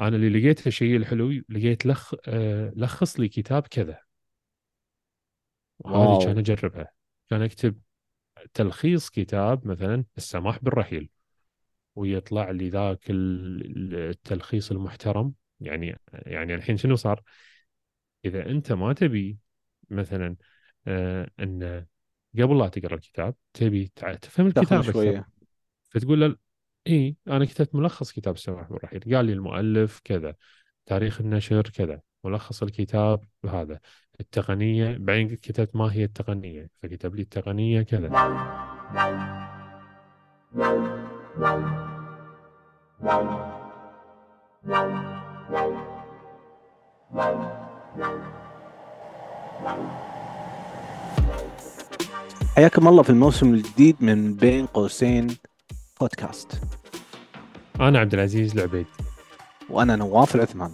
انا اللي لقيته شيء الحلو، لقيت لخص لي كتاب كذا، وهذه واو. كان اجربها. كان اكتب تلخيص كتاب مثلا السماح بالرحيل، ويطلع لي ذاك التلخيص المحترم. يعني الحين شنو صار؟ اذا انت ما تبي مثلا ان قبل لا تقرا الكتاب تبي تفهم الكتاب شويه، فتقول له اي انا كتبت ملخص كتاب السماح بالرحيل، قال لي المؤلف كذا، تاريخ النشر كذا، ملخص الكتاب هذا، التقنيه. بعدين كتبت ما هي التقنيه، فكتب لي التقنيه كذا. حياكم الله في الموسم الجديد من بين قوسين بودكاست. أنا عبد العزيز العبيد، وأنا نواف العثمان.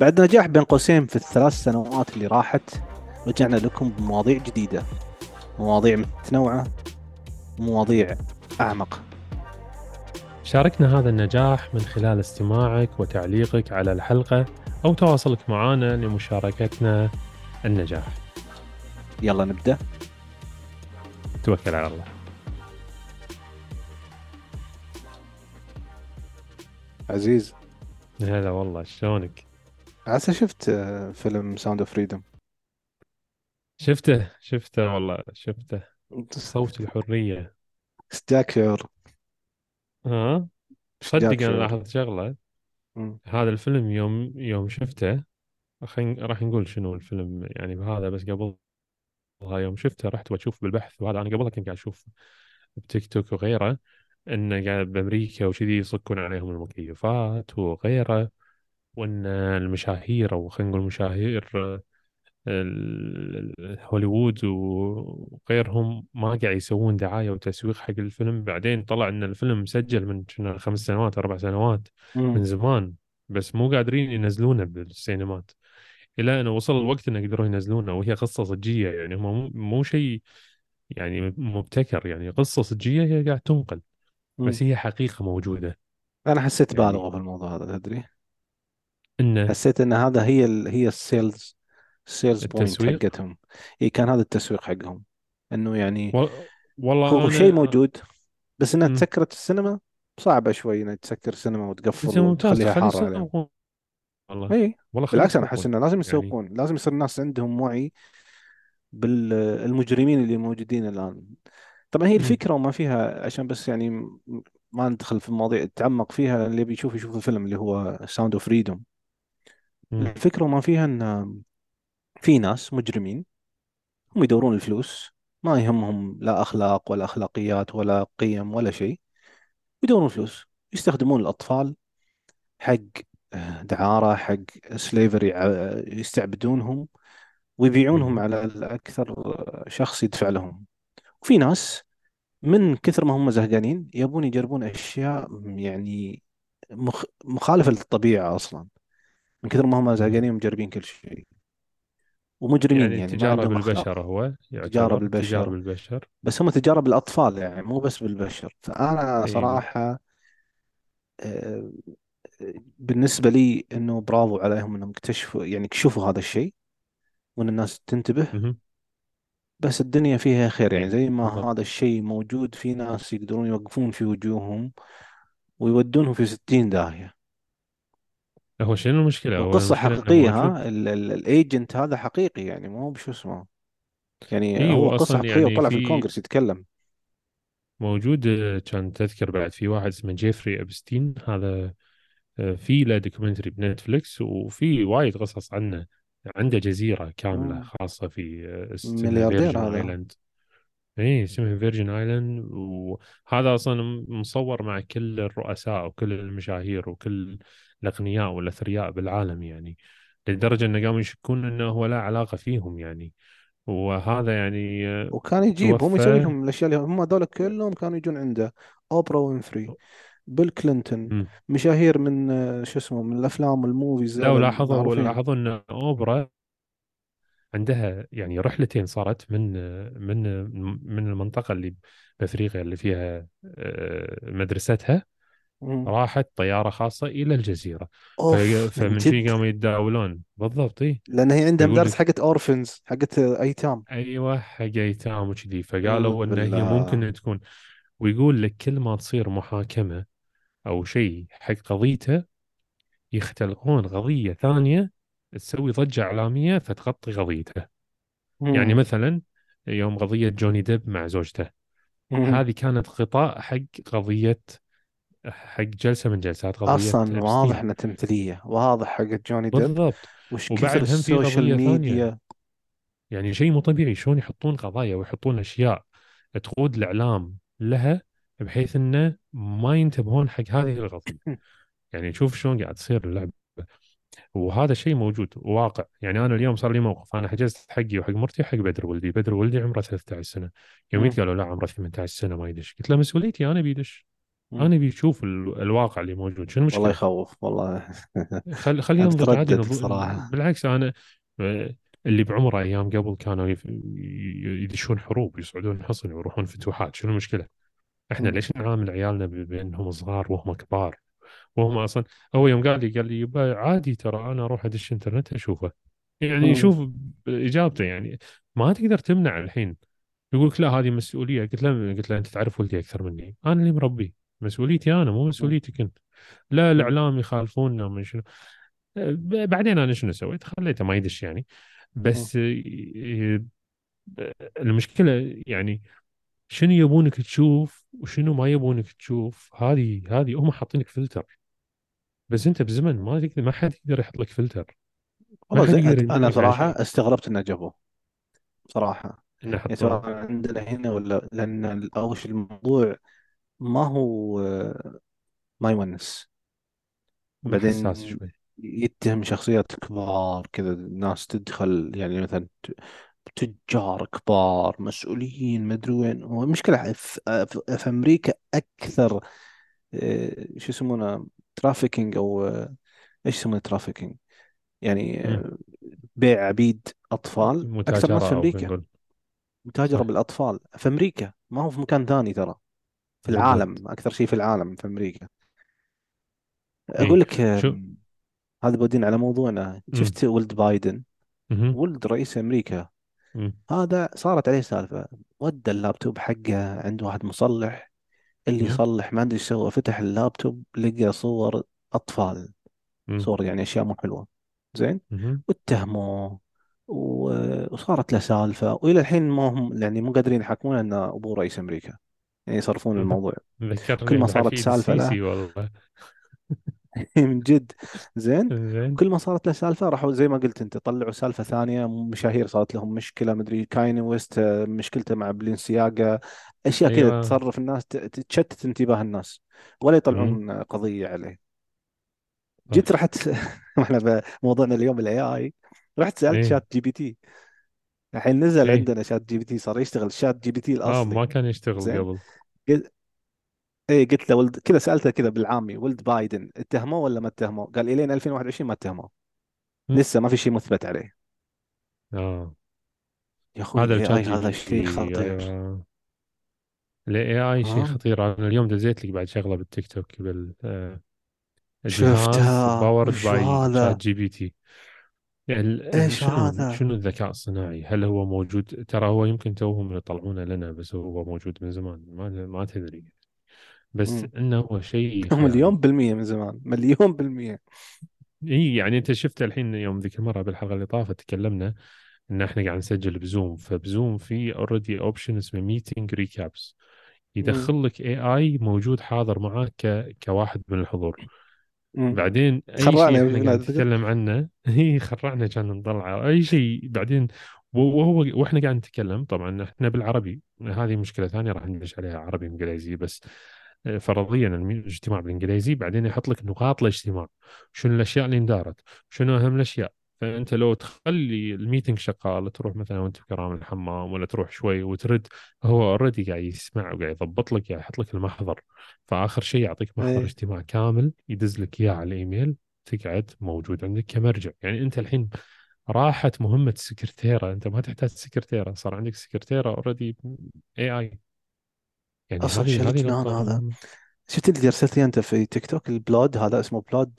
بعد نجاح بين قوسين في ال3 سنوات اللي راحت، رجعنا لكم بمواضيع جديدة، مواضيع متنوعة، مواضيع أعمق. شاركنا هذا النجاح من خلال استماعك وتعليقك على الحلقة أو تواصلك معنا لمشاركتنا النجاح. يلا نبدأ. توكل على الله. عزيز هلا والله، شلونك؟ عسى. شفت فيلم Sound of Freedom؟ شفته والله، شفته. صوت الحرية استاك شعور. ها صدق أنا لاحظت شغلة. هذا الفيلم يوم شفته، راح نقول شنو الفيلم يعني بهذا، بس قبل يوم شفته رحت واشوف بالبحث، وهذا انا قبلها كنت قاعد اشوف بتيك توك وغيره، ان قاعد بامريكا وشذي يصكون عليهم المكيفات وغيره، وان المشاهير او خلينا نقول مشاهير هوليوود وغيرهم ما قاعد يسوون دعايه وتسويق حق الفيلم. بعدين طلع ان الفيلم مسجل من 5 سنوات 4 سنوات من زمان، بس مو قادرين ينزلونه بالسينمات، إلا أنه وصل الوقت أنه يقدروا ينزلونه. وهي قصة صجية، يعني هم مو شيء يعني مبتكر، يعني قصة صجية هي قاعد تنقل، بس هي حقيقة موجودة. أنا حسيت بالغة يعني في الموضوع هذا، تدري إنه حسيت أن هذا هي السيلز بوينت حقتهم. إيه كان هذا التسويق حقهم، أنه يعني والله هو شيء موجود، بس أنها تسكرت السينما صعبة شوي، أنها تسكر السينما وتقفل وتخليها حارة عليهم. والله بالعكس، أنا أحس إنه لازم يسوقون، يعني لازم يصير الناس عندهم وعي بالمجرمين اللي موجودين الآن. طبعا هي الفكرة وما فيها، عشان بس يعني ما ندخل في المواضيع نتعمق فيها، اللي بيشوف يشوف الفيلم اللي هو Sound of Freedom. الفكرة وما فيها إن في ناس مجرمين هم يدورون الفلوس، ما يهمهم لا أخلاق ولا أخلاقيات ولا قيم ولا شيء، يدورون فلوس، يستخدمون الأطفال حق دعارة، حق سليفري، يستعبدونهم ويبيعونهم على الأكثر شخص يدفع لهم. وفي ناس من كثر ما هم زهقانين يبون يجربون أشياء يعني مخالفة للطبيعة أصلا، من كثر ما هم زهقانين مجربين كل شيء ومجرمين، يعني تجارة بالبشر. هو تجارة بالبشر، بس هم تجارة بالأطفال، يعني مو بس بالبشر. فأنا صراحة بالنسبة لي أنه برافو عليهم أنهم اكتشفوا، يعني اكتشفوا هذا الشيء، وأن الناس تنتبه. بس الدنيا فيها خير، يعني زي ما هذا الشيء موجود، في ناس يقدرون يوقفون في وجوههم ويودونهم في 60 داهية. هو شنو المشكلة؟ القصة حقيقية، ها الايجنت هذا حقيقي، يعني مو بشو اسمه، يعني هو قصة حقيقية، يعني وطلع في الكونغرس يتكلم موجود. كان تذكر بعد في واحد اسمه جيفري أبستين، هذا في له دوكيومنتري بنتفليكس، وفي وايد قصص عنه. عنده جزيرة كاملة خاصة في فيرجن آيلاند، إيه اسمه فيرجن آيلاند، وهذا أصلا مصور مع كل الرؤساء وكل المشاهير وكل الأغنياء والأثرياء بالعالم، يعني لدرجة إنه قاموا يشكون إنه هو لا علاقة فيهم، يعني وهذا يعني وكان يجيبهم يسوي لهم الأشياء اللي هم هذول كلهم كانوا يجون عنده. أوبرا وينفري، بيل كلينتون، مشاهير من شو اسمه من الافلام والموفيز. لو لاحظوا ان اوبرا عندها يعني رحلتين صارت من المنطقه اللي بافريقيا اللي فيها مدرستها راحت طيارة خاصة إلى الجزيرة. فمن فين قاموا يتداولون بالضبط؟ لأن هي عندها مدارس حقت أورفنز، حقت أيتام. أيوة حق أيتام وكذي. فقالوا أن هي ممكن تكون، ويقول لك كل ما تصير محاكمة أو شيء حق قضيته يختلقون قضية ثانية تسوي ضجة إعلامية فتغطي قضيته. يعني مثلا يوم قضية جوني ديب مع زوجته، هذه كانت غطاء حق قضية، حق جلسة من جلسات قضية أصلا واضح أنها تمثيلية، واضح حق جوني ديب بالضبط. وبعدهم في قضية ثانية، يعني شيء مو طبيعي شلون يحطون قضايا ويحطون أشياء تقود الإعلام لها بحيث أنه ما ينتبهون حق هذه القضية. يعني شوف شلون قاعد تصير اللعبة، وهذا شيء موجود واقع. يعني أنا اليوم صار لي موقف، أنا حجزت حقي وحق مرتي حق بدر ولدي عمره 13 سنة. يومين قالوا لا عمره 18 سنة ما يدش. قلت له مسؤوليتي أنا بيدش، أنا بيشوف الواقع اللي موجود شنو مشكلة. والله يخوف والله. خلينا ننظر عادي صراحة. بالعكس أنا اللي بعمره أيام قبل كانوا يدشون حروب، يصعدون حصن ويروحون فتوحات، شنو المشكلة؟ إحنا ليش نعامل عيالنا بأنهم صغار وهم كبار؟ وهم أصلا هو يوم قال لي يبا عادي ترى أنا أروح أدش إنترنت أشوفه، يعني شوف إجابته، يعني ما تقدر تمنع. الحين يقولك لا هذه مسؤولية. قلت له أنت تعرف ولدي أكثر مني، أنا اللي مربي، مسؤوليتي أنا مو مسؤوليتك أنت. لا الإعلام يخالفوننا من شنو. بعدين أنا شنو سويت؟ خليته ما يدش يعني. بس المشكلة يعني شنو يبونك تشوف وشنو ما يبونك تشوف. هذه هم حاطينك فلتر، بس انت بزمن ما تقدر، ما حد يقدر يحط لك فلتر. انا صراحه استغربت انه جابوه صراحه يعني عندنا هنا، ولا لان الاوش الموضوع ما هو ما يونس، بعدين يتهم شخصيات كبار كذا، الناس تدخل يعني مثلا تجار كبار مسؤولين مدري وين. ومشكلة في أمريكا أكثر شو يسمونه ترافيكينج، أو إيش يسمونه ترافيكينج، يعني بيع عبيد أطفال أكثر من في أمريكا، متاجرة بالأطفال في أمريكا، ما هو في مكان ثاني ترى في العالم، أكثر شيء في العالم في أمريكا. أقول لك هذا بودين على موضوعنا. شفت ولد بايدن، ولد رئيس أمريكا، هذا صارت عليه سالفة، ودى اللابتوب حقه عند واحد مصلح، اللي يصلح ما ادري سوى، فتح اللابتوب لقى صور أطفال، صور يعني أشياء مو حلوة زين، واتهموه وصارت له سالفة، وإلى الحين ما هم يعني مو قادرين يحكمون أن أبوه رئيس أمريكا، يعني يصرفون الموضوع. كل ما صارت سالفة له من جد زين، كل ما صارت له سالفه راحوا زي ما قلت انت طلعوا سالفه ثانيه، مشاهير صارت لهم مشكله، مدري كايني ويست مشكلته مع بلينسياغا، اشياء كذا تصرف الناس، تشتت انتباه الناس، ولا يطلعون قضيه عليه. جيت رحت احنا موضوعنا اليوم الاي، رحت سالت شات جي بي تي. الحين نزل عندنا شات جي بي تي، صار يشتغل شات جي بي تي الاصلي، ما كان يشتغل قبل. ايه قلت له ولد كذا، سألته كذا بالعامي، ولد بايدن اتهموه ولا ما اتهموه؟ قال إلين 2021 ما اتهموه، لسه ما في شيء مثبت عليه. يا أخوي هذا شيء خطير. لا AI شيء خطير. أنا اليوم دزيت لك بعد شغلة بالتيك توك شفتها، باورد باي شات جي بي تي. إيش هذا؟ شنو الذكاء الصناعي؟ هل هو موجود؟ ترى هو يمكن توهم يطلعونه لنا، بس هو موجود من زمان، ما تدري. بس إنه هو شيء مليون بالمية من زمان، مليون بالمية. إيه يعني أنت شفت الحين يوم ذيك المرة بالحلقة اللي طافت تكلمنا إن إحنا قاعد نسجل بزوم، فبزوم في already option اسمه meeting recaps، يدخل لك AI موجود حاضر معاك كواحد من الحضور. بعدين أي شيء نتكلم عنه هي خرعنا كان نطلع أي شيء بعدين وهو وإحنا قاعد نتكلم. طبعا إحنا بالعربي، هذه مشكلة ثانية راح ندش عليها، عربي إنجليزي، بس فرضيا الاجتماع بالانجليزي بعدين يحط لك نقاط الاجتماع، شنو الاشياء اللي اندارت، شنو اهم الاشياء. فانت لو تخلي الميتنج شغال، تروح مثلا وانت بكرام الحمام ولا تروح شوي وترد، هو اوريدي قاعد يسمع وقاعد يضبط لك، قاعد يحط لك المحضر، فاخر شيء يعطيك محضر اجتماع كامل يدز لك اياه على الايميل، تقعد موجود عندك كمرجع. يعني انت الحين راحت مهمه السكرتيره، انت ما تحتاج سكرتيره، صار عندك سكرتيره اوريدي اي يعني. أصلاً شلتنا هذا شفت اللي ارسلت لي انت في تيك توك؟ البلاد هذا اسمه بلاد،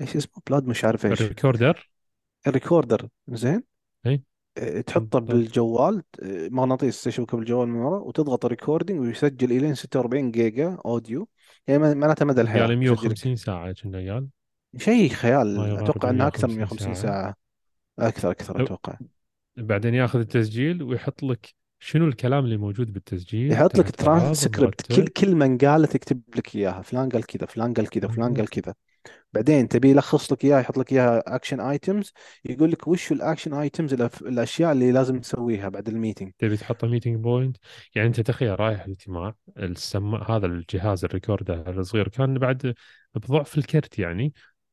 ايش اسمه؟ بلاد مش عارف ايش، الريكوردر. الريكوردر زين، اي تحطه بالجوال، مغناطيس تشبكه بالجوال من ورا وتضغط ريكوردينج ويسجل الين 46 جيجا اوديو، يعني معناته مدى الحياه. يعني 150 ساعه كنا قال شيء خيال، اتوقع انه اكثر من 150 ساعه، اكثر اتوقع. بعدين ياخذ التسجيل ويحط لك شنو الكلام اللي موجود بالتسجيل، يحط لك ترانسكريبت، كل كلمه قالت يكتب لك اياها، فلان قال كذا، فلان قال كذا، فلان قال كذا. بعدين تبي يلخص لك اياها، يحط لك اياها اكشن ايتمز، يقول لك وش الاكشن ايتمز، الاشياء اللي لازم تسويها بعد الميتنج. تبي تحط ميتنج بوينت، يعني انت تخيل رايح الاجتماع، هذا الجهاز الريكوردر الصغير كان بعد بضعف الكرت يعني،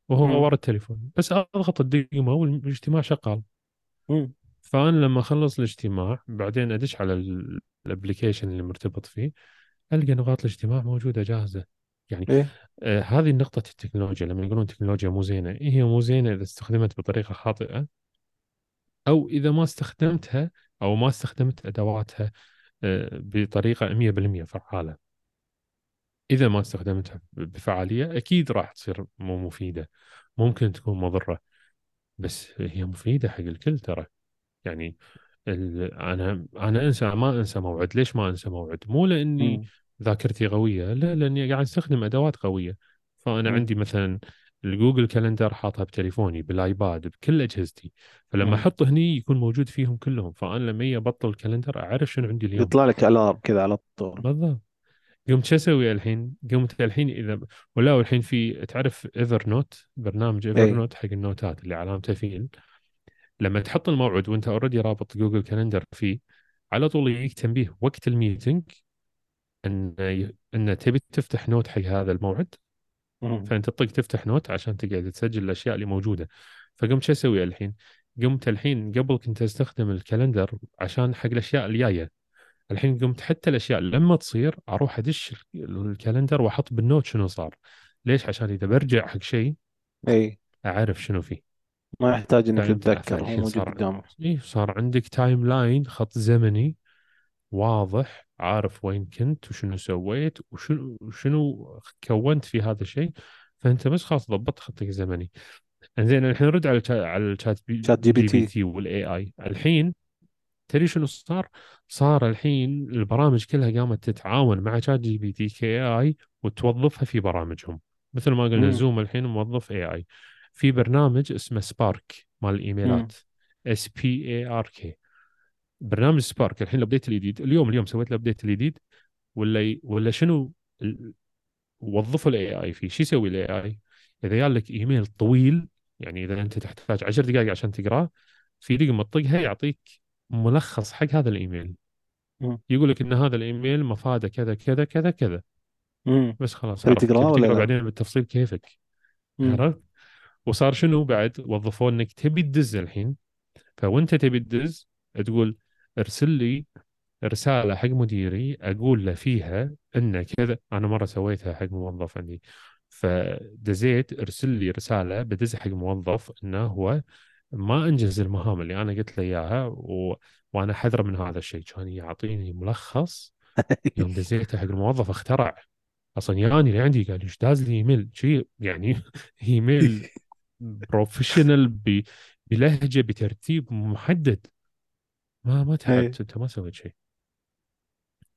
وهو ورا التليفون، بس اضغط الدقمه والاجتماع شغال. فأنا لما أخلص الاجتماع بعدين أدش على الابليكيشن اللي مرتبط فيه، ألقى نقاط الاجتماع موجودة جاهزة. يعني إيه؟ هذه نقطة التكنولوجيا، لما يقولون التكنولوجيا مو زينة، إيه هي مو زينة إذا استخدمت بطريقة خاطئة، أو إذا ما استخدمتها أو ما استخدمت أدواتها بطريقة 100% فعالة. إذا ما استخدمتها بفعالية أكيد راح تصير مو مفيدة، ممكن تكون مضرة، بس هي مفيدة حق الكل ترى. يعني أنا ما أنسى موعد. ليش ما أنسى موعد؟ مو لأني ذاكرتي قوية، لا، لأني قاعد أستخدم أدوات قوية. فأنا عندي مثلا الجوجل كالندر حاطها بتليفوني، بالآيباد، بكل أجهزتي، فلما أحطه هني يكون موجود فيهم كلهم. فأنا لما يبطل الكالندر أعرف شنو عندي اليوم، يطلع لك ألارم كذا على الطور. بالضبط. قمت شو أسوي الحين؟ قمت الحين إذا ولا الحين في، تعرف إيفرنوت، برنامج إيفرنوت حق النوتات اللي علامته فيل، لما تحط الموعد وانت اوريدي رابط جوجل كالندر فيه، على طول يجيك تنبيه وقت الميتنج ان تبي تفتح نوت حق هذا الموعد، فانت تطق تفتح نوت عشان تقعد تسجل الاشياء اللي موجوده. فقمت شو اسوي الحين؟ قمت الحين، قبل كنت استخدم الكالندر عشان حق الاشياء الجايه، الحين قمت حتى الاشياء لما تصير اروح ادش الكالندر واحط بالنوت شنو صار. ليش؟ عشان اذا برجع حق شيء اي اعرف شنو فيه، ما يحتاج انك تتذكر، هو موجود قدامك. إيه، صار عندك تايم لاين، خط زمني واضح، عارف وين كنت وشنو سويت وشنو كونت في هذا الشيء. فانت بس خلاص ضبطت خطك الزمني. انزين الحين نرد على ChatGPT والاي اي. الحين ترى شنو صار الحين البرامج كلها قامت تتعاون مع ChatGPT كAI وتوظفها في برامجهم، مثل ما قلنا زوم الحين موظف AI. في برنامج اسمه سبارك مال الإيميلات، SPARK، برنامج سبارك. الحين الابديت الجديد اليوم سويت الابديت الجديد، ولا شنو وظفوا الاي اي فيه؟ شو يسوي الاي اي اذا قال لك ايميل طويل، يعني اذا انت تحتاج 10 دقائق عشان تقراه، في رقم تطقها يعطيك ملخص حق هذا الايميل، يقول لك ان هذا الايميل مفاده كذا كذا كذا كذا، بس خلاص تقراه ولا بعدين بالتفصيل كيفك. عرفت؟ وصار شنو بعد؟ وظفوا انك تبي تدز الحين، فوانت تبي تدز تقول ارسل لي رساله حق مديري اقول له فيها ان كذا. انا مره سويتها حق موظف عندي، فدزيت ارسل لي رساله بدز حق موظف انه هو ما انجز المهام اللي انا قلت له اياها، وانا حذره من هذا الشيء. كان يعطيني ملخص. يوم دزيته حق الموظف اخترع اصلا، يعني اللي عندي قال ايش داز لي ايميل شيء، يعني ايميل بروفيشنال بلهجة بترتيب محدد. ما تعبت انت، ما سويت شيء.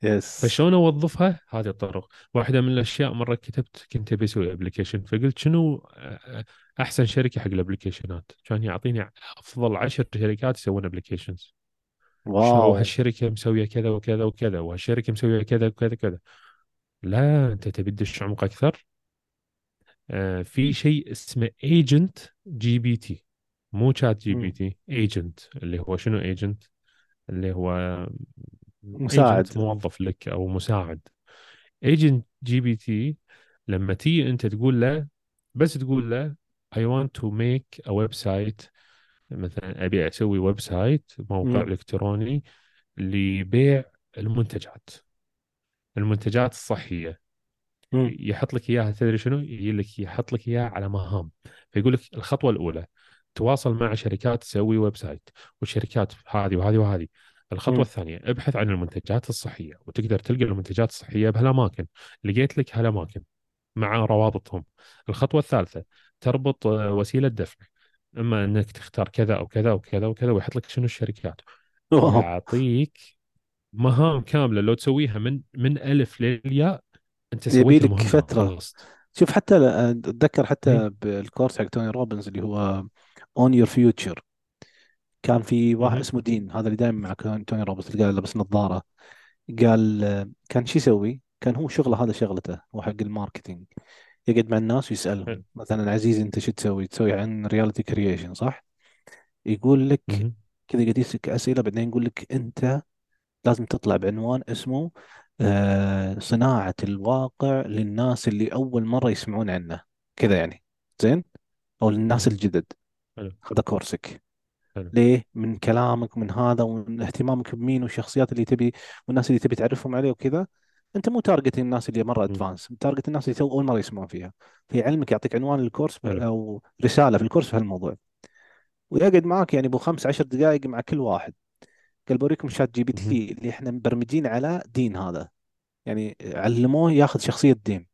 يس. فشلون اوظفها؟ هذه الطرق. واحده من الاشياء مره كنت بسوي ابلكيشن، فقلت شنو احسن شركه حق الابلكيشنات، كان يعطيني افضل 10 شركات يسوون ابلكيشنز. واو، هالشركه مسويه كذا وكذا وكذا، وهالشركه مسويه كذا وكذا كذا. لا، انت تبي تدش عمق اكثر. في شيء اسمه Agent GPT، مو ChatGPT، Agent، اللي هو شنو Agent؟ اللي هو مساعد، موظف لك أو مساعد. Agent GPT لما تيجي أنت تقول له، بس تقول له I want to make a website، مثلا أبي أسوي ويبسايت، موقع إلكتروني لبيع المنتجات الصحية. يحط لك إياها، تدري شنو يحط لك إياها على مهام. فيقول لك الخطوة الأولى تواصل مع شركات تسوي ويب سايت، والشركات هذه وهذه وهذه، الخطوة الثانية ابحث عن المنتجات الصحية، وتقدر تلقى المنتجات الصحية بهالأماكن، لقيت لك هالأماكن مع روابطهم. الخطوة الثالثة تربط وسيلة دفع، اما انك تختار كذا او كذا او كذا وكذا ويحط لك شنو الشركات، يعطيك مهام كاملة لو تسويها من ألف للياء انت سويت لك فترة. شوف حتى اتذكر حتى بالكورس حق توني روبنز اللي هو اون يور فيوتشر، كان في واحد اسمه دين، هذا اللي دائما مع توني روبنز اللي قال لبس نظارة، قال كان شو يسوي، كان هو شغله هذا شغلته هو حق الماركتينج، يقعد مع الناس ويسألهم مثلا عزيزي انت شو تسوي عن رياليتي كرييشن صح، يقول لك كذا قاعد يسألك أسئلة، بعدين يقول لك انت لازم تطلع بعنوان اسمه صناعة الواقع للناس اللي أول مرة يسمعون عنه كذا يعني، زين، أو للناس الجدد. هذا كورسك ليه؟ من كلامك ومن هذا ومن اهتمامك بمين والشخصيات اللي تبي والناس اللي تبي تعرفهم عليه وكذا، أنت مو تارجت الناس اللي مرة أدفانس، تارجت الناس اللي أول مرة يسمعون فيها. في علمك يعطيك عنوان الكورس أو رسالة في الكورس في هالموضوع، ويقعد معك يعني 5-10 دقائق مع كل واحد. قال بوريكم شات جي بي تي اللي احنا مبرمجين على دين، هذا يعني علموه ياخذ شخصية دين،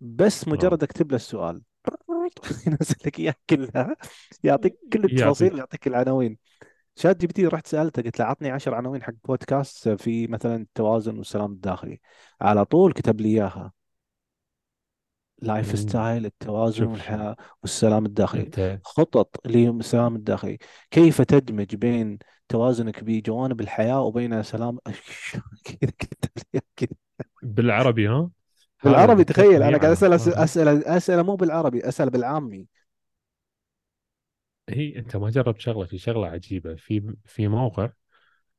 بس مجرد اكتب له السؤال ينزل لك اياه كلها، يعطيك كل التفاصيل ويعطيك العناوين. شات جي بي تي رحت سألته قلت له عطني 10 عناوين حق بودكاست في مثلا التوازن والسلام الداخلي، على طول كتب لي اياها، لايف ستايل، التوازن والحياة والسلام الداخلي، خطط للسلام الداخلي، كيف تدمج بين توازنك بجوانب الحياة وبين سلام بالعربي. ها بالعربي، تخيل أنا قاعد أسأل مو بالعربي، أسأل بالعامي. هي أنت ما جربت شغلة، في شغلة عجيبة في موقع،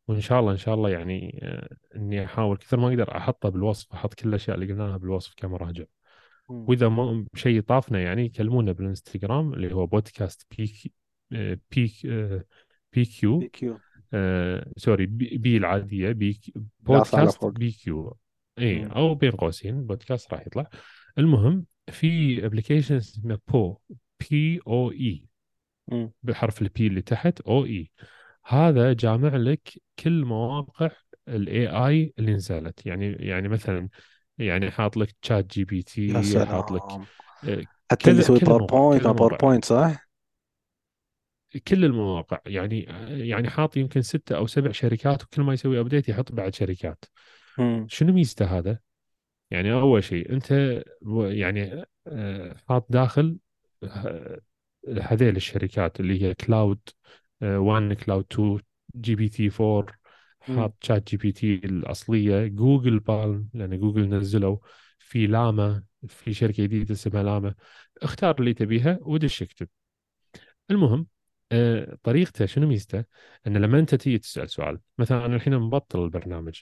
وإن شاء الله إن شاء الله يعني إني أحاول كثر ما أقدر أحطها بالوصف، أحط كل الأشياء اللي قلناها بالوصف كمراجع، وإذا ما شيء طافنا يعني كلمونا بالإنستغرام اللي هو بودكاست بي كيو سوري بي العادية بودكاست بي كيو اي او بين قوسين بودكاست راح يطلع. المهم في ابلكيشن اسمه بي او اي بحرف البي اللي تحت او اي، هذا جامع لك كل مواقع الاي اي اللي نزلت، يعني مثلا يعني حاط لك تشات جي بي تي، حاط لك حتى يسوي باوربوينت صح، كل المواقع يعني حاط يمكن 6 أو 7 شركات، وكل ما يسوي أبديت يحط بعد شركات. شنو ميزته هذا؟ يعني أول شيء أنت يعني حاط داخل هذيل الشركات اللي هي كلاود 1 كلاود 2 جي بي تي 4، حاط شات جي بي تي الأصلية، جوجل بالم لأن جوجل نزلوا، في لاما، في شركة جديدة اسمها لاما، اختار اللي تبيها ودش اكتب. المهم طريقته شنو ميزته؟ أن لما أنت تيجي تسأل سؤال، مثلا أنا الحين مبطل البرنامج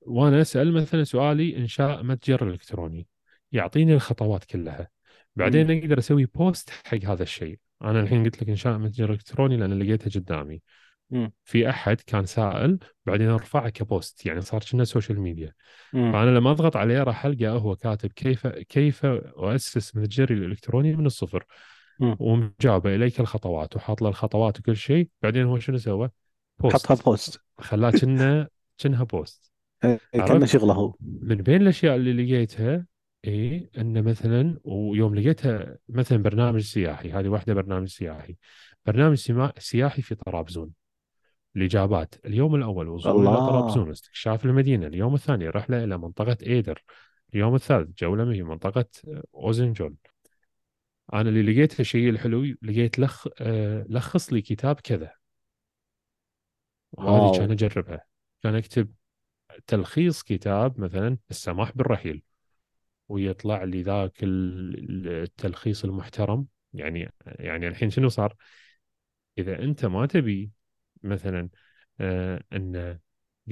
وأنا أسأل مثلا سؤالي إنشاء متجر إلكتروني، يعطيني الخطوات كلها، بعدين أقدر أسوي بوست حق هذا الشيء. أنا الحين قلت لك إنشاء متجر إلكتروني لأن لقيتها قدامي، في أحد كان سائل بعدين أرفعه كبوست، يعني صار كنا سوشيال ميديا. فأنا لما أضغط عليه راح ألقى هو كاتب كيف أؤسس متجري الإلكتروني من الصفر، ومجاوبه إليك الخطوات وحاط له الخطوات وكل شيء. بعدين هو شنو سوى؟ حطها بوست، خلاه كنها بوست، كان شغله من بين الأشياء اللي لقيتها إيه، إنه مثلا ويوم لقيتها مثلا برنامج سياحي، هذه واحدة برنامج سياحي في طرابزون، الإجابات اليوم الأول وصول إلى طرابزون، استكشاف المدينة، اليوم الثاني رحلة إلى منطقة أيدر، اليوم الثالث جولة في منطقة أوزنجول. أنا اللي لقيت الشيء الحلو، لقيت لخص لي كتاب كذا، وهذه كان أجربها، كان أكتب تلخيص كتاب مثلا السماح بالرحيل، ويطلع لي ذاك التلخيص المحترم. يعني الحين شنو صار؟ إذا أنت ما تبي مثلا أن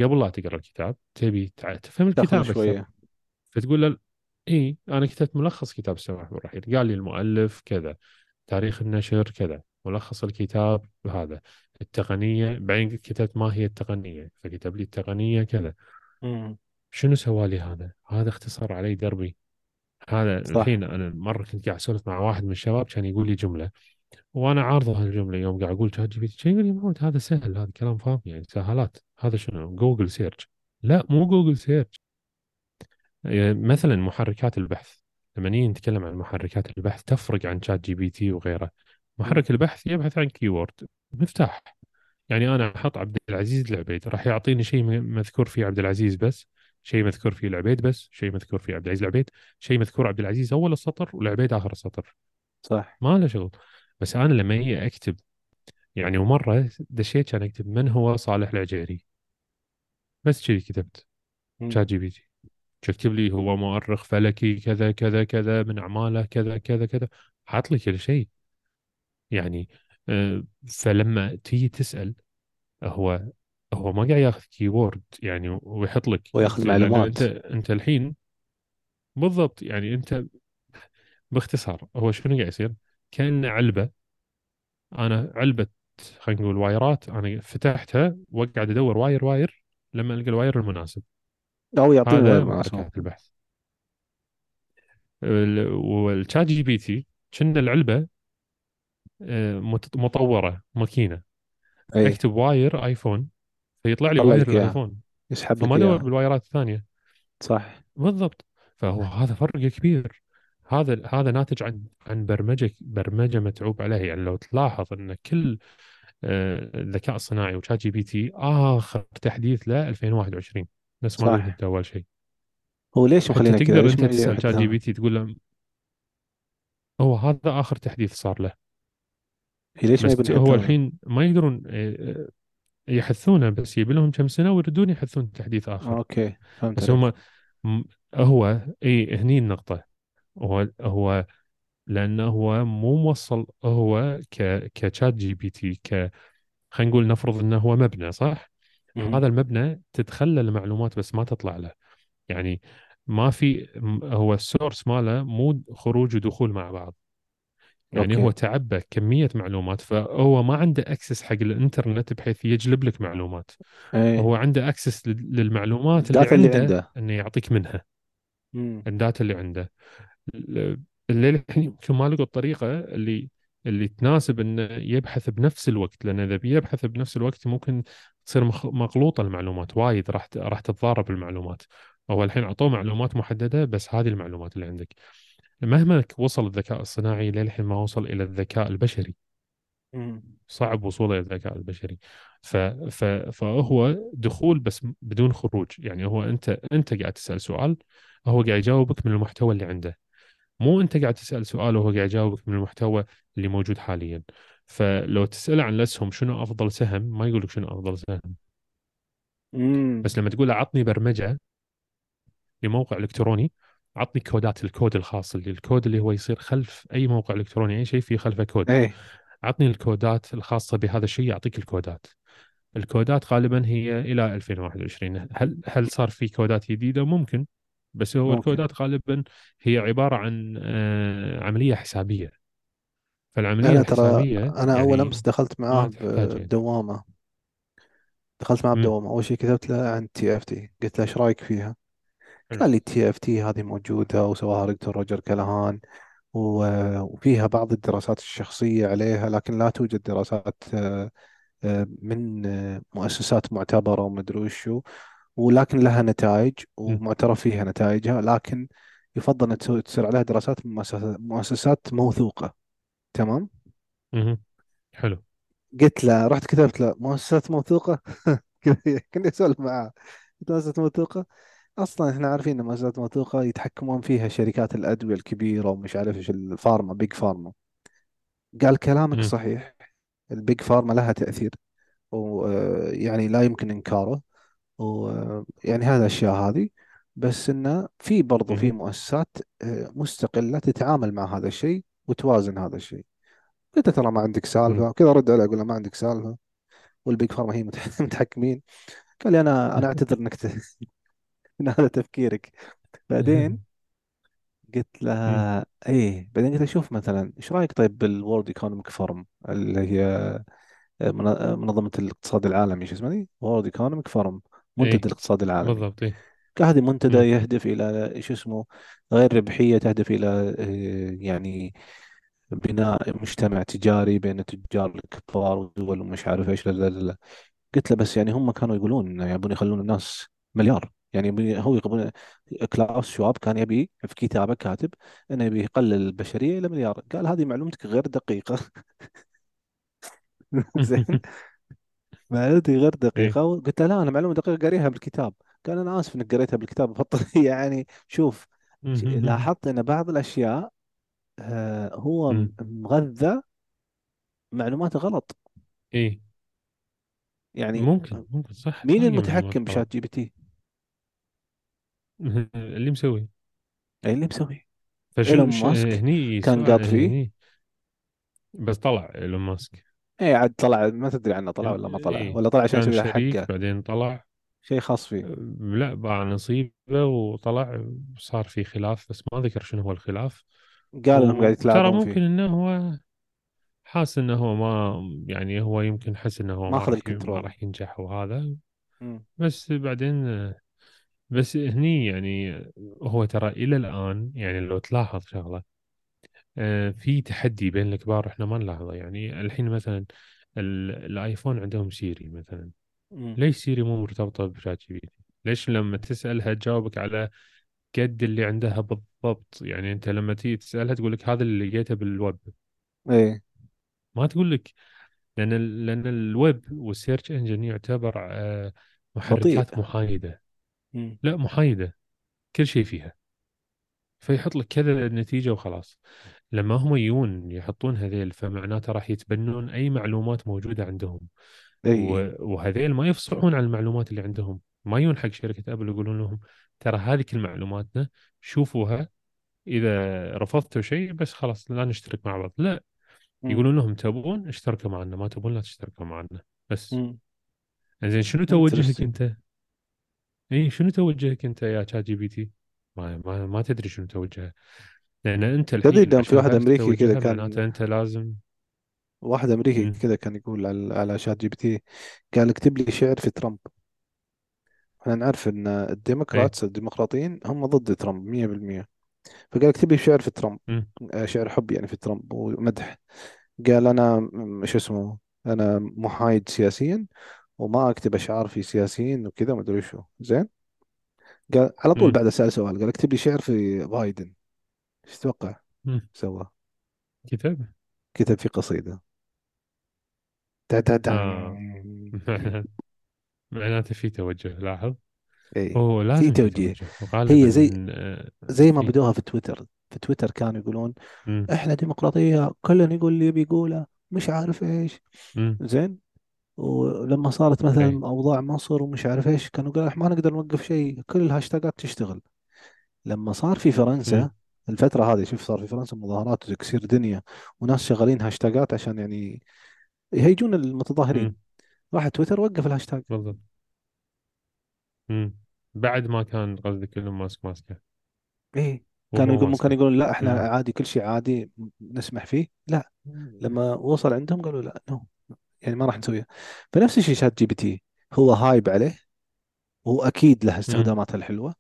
قبل لا تقرأ الكتاب تبي تفهم الكتاب شوية، فتقول له إيه أنا كتبت ملخص كتاب السماح بالرحيل، قال لي المؤلف كذا، تاريخ النشر كذا، ملخص الكتاب هذا، التقنية، بعدين كتبت ما هي التقنية فكتب لي التقنية كذا. شنو سوى لي هذا اختصر علي دربي هذا صح. الحين أنا مرة كنت قاعد أسولف مع واحد من الشباب كان يقول لي جملة، وانا عارضه هالجمله يوم قاعد اقول شات جي بي تي، شي يقول لي محمد هذا سهل، هذا كلام فاضي يعني سهالات، هذا شنو جوجل سيرش؟ لا مو جوجل سيرش. يعني مثلا محركات البحث، لما نيجي نتكلم عن محركات البحث تفرق عن شات جي بي تي وغيره. محرك البحث يبحث عن كيورد، مفتاح. يعني انا احط عبد العزيز العبيد راح يعطيني شيء مذكور فيه عبد العزيز بس، شيء مذكور فيه العبيد بس، شيء مذكور فيه عبد العزيز العبيد، شيء مذكور عبد العزيز اول السطر والعبيد اخر السطر، صح؟ ما له شغل. بس انا لما اجي اكتب، يعني ومره دشيت كان اكتب من هو صالح العجيري، بس كذي كتبت شات جي بي تي، تكتب لي هو مؤرخ فلكي كذا كذا كذا، من اعماله كذا كذا كذا، حاط لي كل شيء يعني. فلما تيجي تسال هو ما قاعد ياخذ كيورد يعني ويحط لك وياخذ معلومات. انت الحين بالضبط يعني، انت باختصار هو شنو قاعد يصير؟ كان علبه، انا علبه خلينا نقول وايرات، انا فتحتها وقاعد ادور واير واير، لما القى الواير المناسب أو يعطيه محركات البحث. والشات جي بي تي كنا العلبة مطورة ماكينة، اكتب واير ايفون فيطلع لي واير الايفون، فما دور بالوايرات الثانية، صح؟ بالضبط. فهو هذا فرق كبير. هذا ناتج عن برمجة متعوب عليها. يعني لو تلاحظ ان كل الذكاء الصناعي وشات جي بي تي آخر تحديث له 2021 نفس ما قلت اول شيء. هو ليش مخلينا كذا؟ تقدر انت تسال شات جي بي تي تقول له هو هذا اخر تحديث صار له، ليش ما يبون؟ هو الحين ما يقدرون يحثونه، بس يبي لهم كم سنه ويردون يحثون تحديث اخر. اوكي فهمت. بس هم هو اي هني النقطه، هو لانه هو مو موصل، هو كشات جي بي تي خلينا نقول نفرض انه هو مبنى، صح؟ هذا المبنى تتخلى المعلومات بس ما تطلع له، يعني ما في، هو السورس ماله مو خروج ودخول مع بعض، يعني أوكي. هو تعبى كمية معلومات، فهو ما عنده أكسس حق الإنترنت بحيث يجلب لك معلومات. أي. هو عنده أكسس للمعلومات اللي عنده إنه يعطيك منها الداتا اللي عنده. اللي يمكن ما لقوا الطريقة اللي تناسب إنه يبحث بنفس الوقت، لأن إذا بيبحث بنفس الوقت ممكن تصير مغلوطة المعلومات وايد، راح تتضارب المعلومات. هو الحين أعطوه معلومات محددة بس هذه المعلومات اللي عندك. مهما وصل الذكاء الصناعي للحين ما وصل إلى الذكاء البشري، صعب وصوله إلى الذكاء البشري. فهو دخول بس بدون خروج، يعني هو أنت قاعد تسأل سؤال، هو قاعد يجاوبك من المحتوى اللي عنده، مو أنت قاعد تسأل سؤال وهو قاعد يجاوبك من المحتوى اللي موجود حالياً. فلو تسأله عن الأسهم شنو أفضل سهم، ما يقولك شنو أفضل سهم. بس لما تقول أعطني برمجة لموقع إلكتروني، أعطني كودات، الكود الخاص، اللي الكود اللي هو يصير خلف أي موقع إلكتروني، أي شيء فيه خلفه كود، أعطني الكودات الخاصة بهذا الشيء، يعطيك الكودات غالباً هي إلى 2021. هل صار في كودات جديدة؟ ممكن، بس هو الكودات غالباً هي عبارة عن عملية حسابية. فالعملية الحسابية أنا يعني أول أمس دخلت معاه بدوامة. أول شيء كتبت له عن TFT، قلت له إيش رأيك فيها؟ قال لي TFT هذه موجودة وسواها دكتور روجر كالهان، وفيها بعض الدراسات الشخصية عليها، لكن لا توجد دراسات من مؤسسات معتبرة ومدري شو، ولكن لها نتائج ومعترف فيها نتائجها، لكن يفضل أن تصير عليها دراسات من مؤسسات موثوقة. تمام. حلو. قلت له، رحت كتبت له مؤسسات موثوقة. كنت أسولف معاه، مؤسسات موثوقة أصلا إحنا عارفين إن مؤسسات موثوقة يتحكمون فيها شركات الأدوية الكبيرة ومش عارف إيش، الفارما، بيج فارما. قال كلامك صحيح، البيج فارما لها تأثير ويعني لا يمكن إنكاره، ويعني هذا الأشياء هذه، بس إنه في برضو في مؤسسات مستقلة تتعامل مع هذا الشيء وتوازن هذا الشيء. قلت ترى ما عندك سالفه كذا، رد عليه اقول له ما عندك سالفه، والبيج فارما هي متحكمين. قال لي انا اعتذر انك ان هذا تفكيرك. بعدين قلت له ايه، بعدين قلت له شوف مثلا ايش رايك طيب بالورلد ايكونوميك فورم اللي هي منظمه الاقتصاد العالمي، ايش اسمها دي، وورلد ايكونوميك فورم، منتدى الاقتصاد العالمي بالضبط. هذه منتدى يهدف إلى غير ربحية، تهدف إلى يعني بناء مجتمع تجاري بين تجار كبار ودول ومش عارف ايش. لا. قلت له بس يعني هم كانوا يقولون إنه يبون يخلون الناس مليار، يعني هو يقول كلاوس شواب كان يبي في كتابه كاتب انه يبي يقلل البشريه الى مليار. قال هذه معلومتك غير دقيقه. زين، معلومتي غير ايه دقيقه. قلت له لا، انا معلومه دقيقه قاريها بالكتاب. قال انا اسف انك قريتها بالكتاب. يعني شوف، لاحظت ان بعض الاشياء هو مم. مغذى معلوماته غلط. ايه يعني ممكن صح مين صح يا معلومات المتحكم غلط. بشات جي بي تي؟ اللي مسوي اي اللي مسوي فشو إيلون ماسك هني كان قاط سؤال فيه. هني بس طلع ايلون ماسك اي عاد طلع، ما تدري عنه طلع ولا ما طلع، ايه ولا طلع عشان كان يسوي له شريك حقه بعدين طلع شيء خاص فيه. لا باع نصيبه وطلع صار في خلاف بس ما ذكر شنو هو الخلاف. قال انهم قاعد وترى يتلاعبون ممكن فيه، انه هو حاس انه هو ما يعني هو يمكن حس انه هو ما اخذ ما الكنترول. راح ينجح وهذا مم. بس بعدين بس هني يعني هو ترى الى الان يعني لو تلاحظ شغله في تحدي بين الكبار احنا ما نلاحظه. يعني الحين مثلا الايفون عندهم سيري مثلا، مم. ليش سيري مو مرتبطه بشات جي بي تي؟ ليش لما تسالها تجاوبك على قد اللي عندها بالضبط؟ يعني انت لما تيجي تسالها تقول لك هذا اللي لقيته بالويب، ايه ما تقول لك لان الويب والسيرش انجن يعتبر بطيء. محركات محايده، مم. لا محايده كل شيء فيها، فيحط لك كذا النتيجه وخلاص. لما هم يجون يحطون هذيل فمعناته راح يتبنون اي معلومات موجوده عندهم، ايه وهذيل ما يفصحون عن المعلومات اللي عندهم، ما يجون حق شركه ابل يقولون لهم ترى هذه كل معلوماتنا شوفوها، اذا رفضتوا شيء بس خلاص لا نشترك مع بعض. لا، مم. يقولون لهم تبون اشتركوا معنا، ما تبون لا تشتركوا معنا بس. مم. زين شنو توجهك Interesting. انت؟ اي شنو توجهك انت يا شات جي بي تي؟ ما تدري شنو توجهه، لان انت تدري الحين في عشان واحد تعرف امريكي كذا توجهه معناته كان انت لازم واحد امريكي مم. كذا كان يقول على شات جي بي تي، قال اكتب لي شعر في ترامب. احنا نعرف ان ايه الديمقراطيين هم ضد ترامب 100%، فقال اكتب لي شعر في ترامب، مم. شعر حب يعني في ترامب ومدح. قال انا شو اسمه، انا محايد سياسيا وما اكتب اشعار في سياسيين وكذا ما ادري شو. زين، قال على طول مم. بعد سأل سؤال، قال اكتب لي شعر في بايدن. ايش تتوقع مم. سوى؟ كتاب كتب في قصيدة تا تا تا. آه. معناته في توجه. لاحظ اي هو في لازم في توجيه. توجه وغالبا هي زي ما إيه. بدوها في تويتر كانوا يقولون مم. احنا ديمقراطية، كلنا يقول اللي بيقوله مش عارف ايش. مم. زين، ولما صارت مثلا اي اوضاع مصر ومش عارف ايش كانوا قالوا ما نقدر نوقف شيء، كل الهاشتاجات تشتغل. لما صار في فرنسا مم. الفترة هذه، شوف صار في فرنسا مظاهرات وتكسير دنيا وناس شغالين هاشتاجات عشان يعني يهيجون المتظاهرين، مم. راح تويتر وقف الهاشتاج. بالضبط. مم. بعد ما كان قصدك إيلون ماسك ماسكه ايه كانوا ومو يقول ممكن ماسكه. يقولون لا احنا مم. عادي كل شيء عادي نسمح فيه، لا لما وصل عندهم قالوا لا نو يعني ما راح نسويها. فنفس الشيء شات جي بي تي هو هايب عليه واكيد له مم. استخداماتها الحلوة،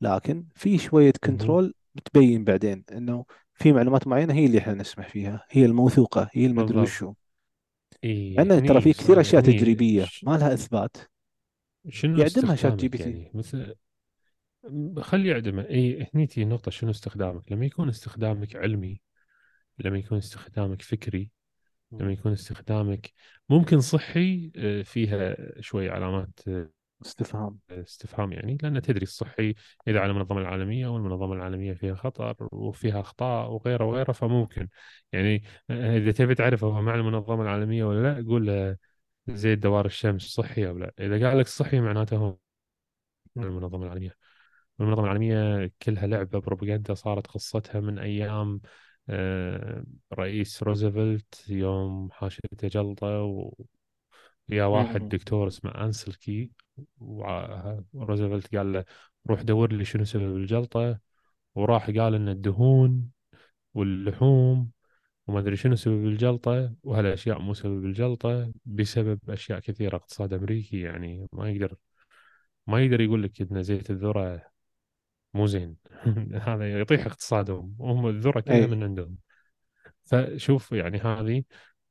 لكن في شوية مم. كنترول بتبين بعدين انه في معلومات معينة هي اللي احنا نسمح فيها، هي الموثوقة، هي المدري بالضبط. وشو. ايه عندنا ترى هني في كثير اشياء تجريبية ما لها اثبات شنو يعدمها شات جي بي استخدامك؟ تي. يعني مثل خلي يعدمه. اي هني تي نقطة، شنو استخدامك؟ لما يكون استخدامك علمي، لما يكون استخدامك فكري، لما يكون استخدامك ممكن صحي، فيها شوي علامات استفهام. استفهام يعني، لأن تدري الصحي إذا على المنظمة العالمية والمنظمة العالمية فيها خطر وفيها أخطاء وغيره وغيره، فممكن يعني إذا تبي تعرف هو مع المنظمة العالمية ولا لا قول له زي دوار الشمس صحي أو لا. إذا قال لك صحي معناته هو مع المنظمة العالمية، والمنظمة العالمية كلها لعبة بروباغندا صارت قصتها من أيام رئيس روزفلت يوم حاشته جلطة ويا واحد دكتور اسمه أنسلكي، وروزفلت قال له روح دور لي شنو سبب الجلطة، وراح قال إن الدهون واللحوم وما أدري شنو سبب الجلطة، وهالأشياء مو سبب الجلطة بسبب أشياء كثيرة. اقتصاد أمريكي يعني ما يقدر يقول لك إن زيت الذرة مو زين. هذا يطيح اقتصادهم وهم الذرة كلها أي. من عندهم. فشوف يعني هذه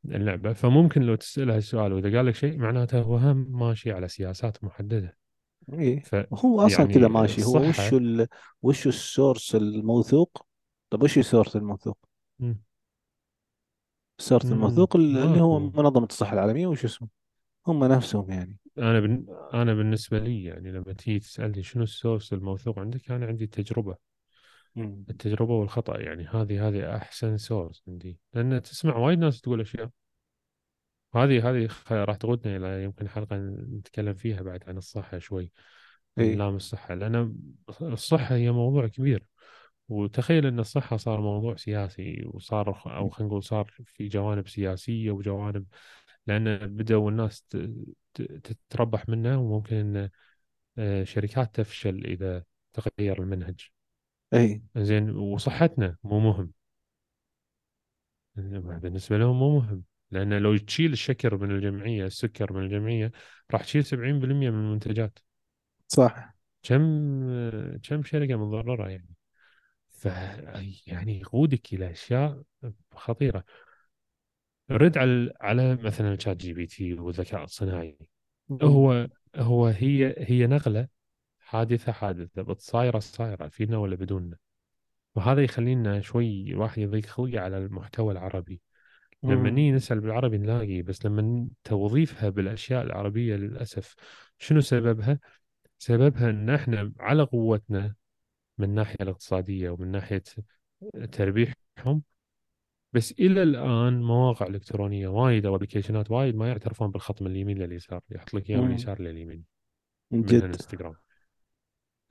اللعبة. فممكن لو تسألها السؤال وإذا قال لك شيء معناته هو هم ماشي على سياسات محددة. إيه هو أصلا يعني كذا ماشي. هو وش السورس الموثوق؟ طب وش السورس الموثوق؟ السورس الموثوق اللي هو منظمة الصحة العالمية وش اسمه هم نفسهم يعني. أنا بالنسبة لي يعني لما تيجي تسألني شنو السورس الموثوق عندك، أنا عندي التجربة. التجربة والخطأ يعني هذه أحسن سورس عندي، لأن تسمع وايد ناس تقول أشياء. هذه راح تقودنا إلى يمكن حلقة نتكلم فيها بعد عن الصحة شوي، لام الصحة، لأن الصحة هي موضوع كبير. وتخيل أن الصحة صار موضوع سياسي، وصار أو خلينا نقول صار في جوانب سياسية وجوانب، لأن بدأوا الناس تتربح منها، وممكن أن شركات تفشل إذا تغير المنهج. أي زين، وصحتنا مو مهم بالنسبة لهم، مو مهم، لأن لو تشيل الشكر من الجمعية، السكر من الجمعية، راح تشيل 70% من المنتجات. صح. كم شركة مضررة يعني. يعني يقودك إلى أشياء خطيرة. رد على مثلا شات جي بي تي والذكاء الصناعي. هي نقلة حادثة بتصايرة فينا ولا بدوننا. وهذا يخلينا شوي واحد يضيق خلقه على المحتوى العربي. لما نسأل بالعربي نلاقي، بس لما توظيفها بالأشياء العربية للأسف شنو سببها؟ سببها أن احنا على قوتنا من الناحية الاقتصادية ومن ناحية تربيحهم، بس إلى الآن مواقع إلكترونية وايد أو أبليكيشنات وايد ما يعترفون بالخط من اليمين لليسار، يحط لك إياه من اليسار لليمين من الانستغرام.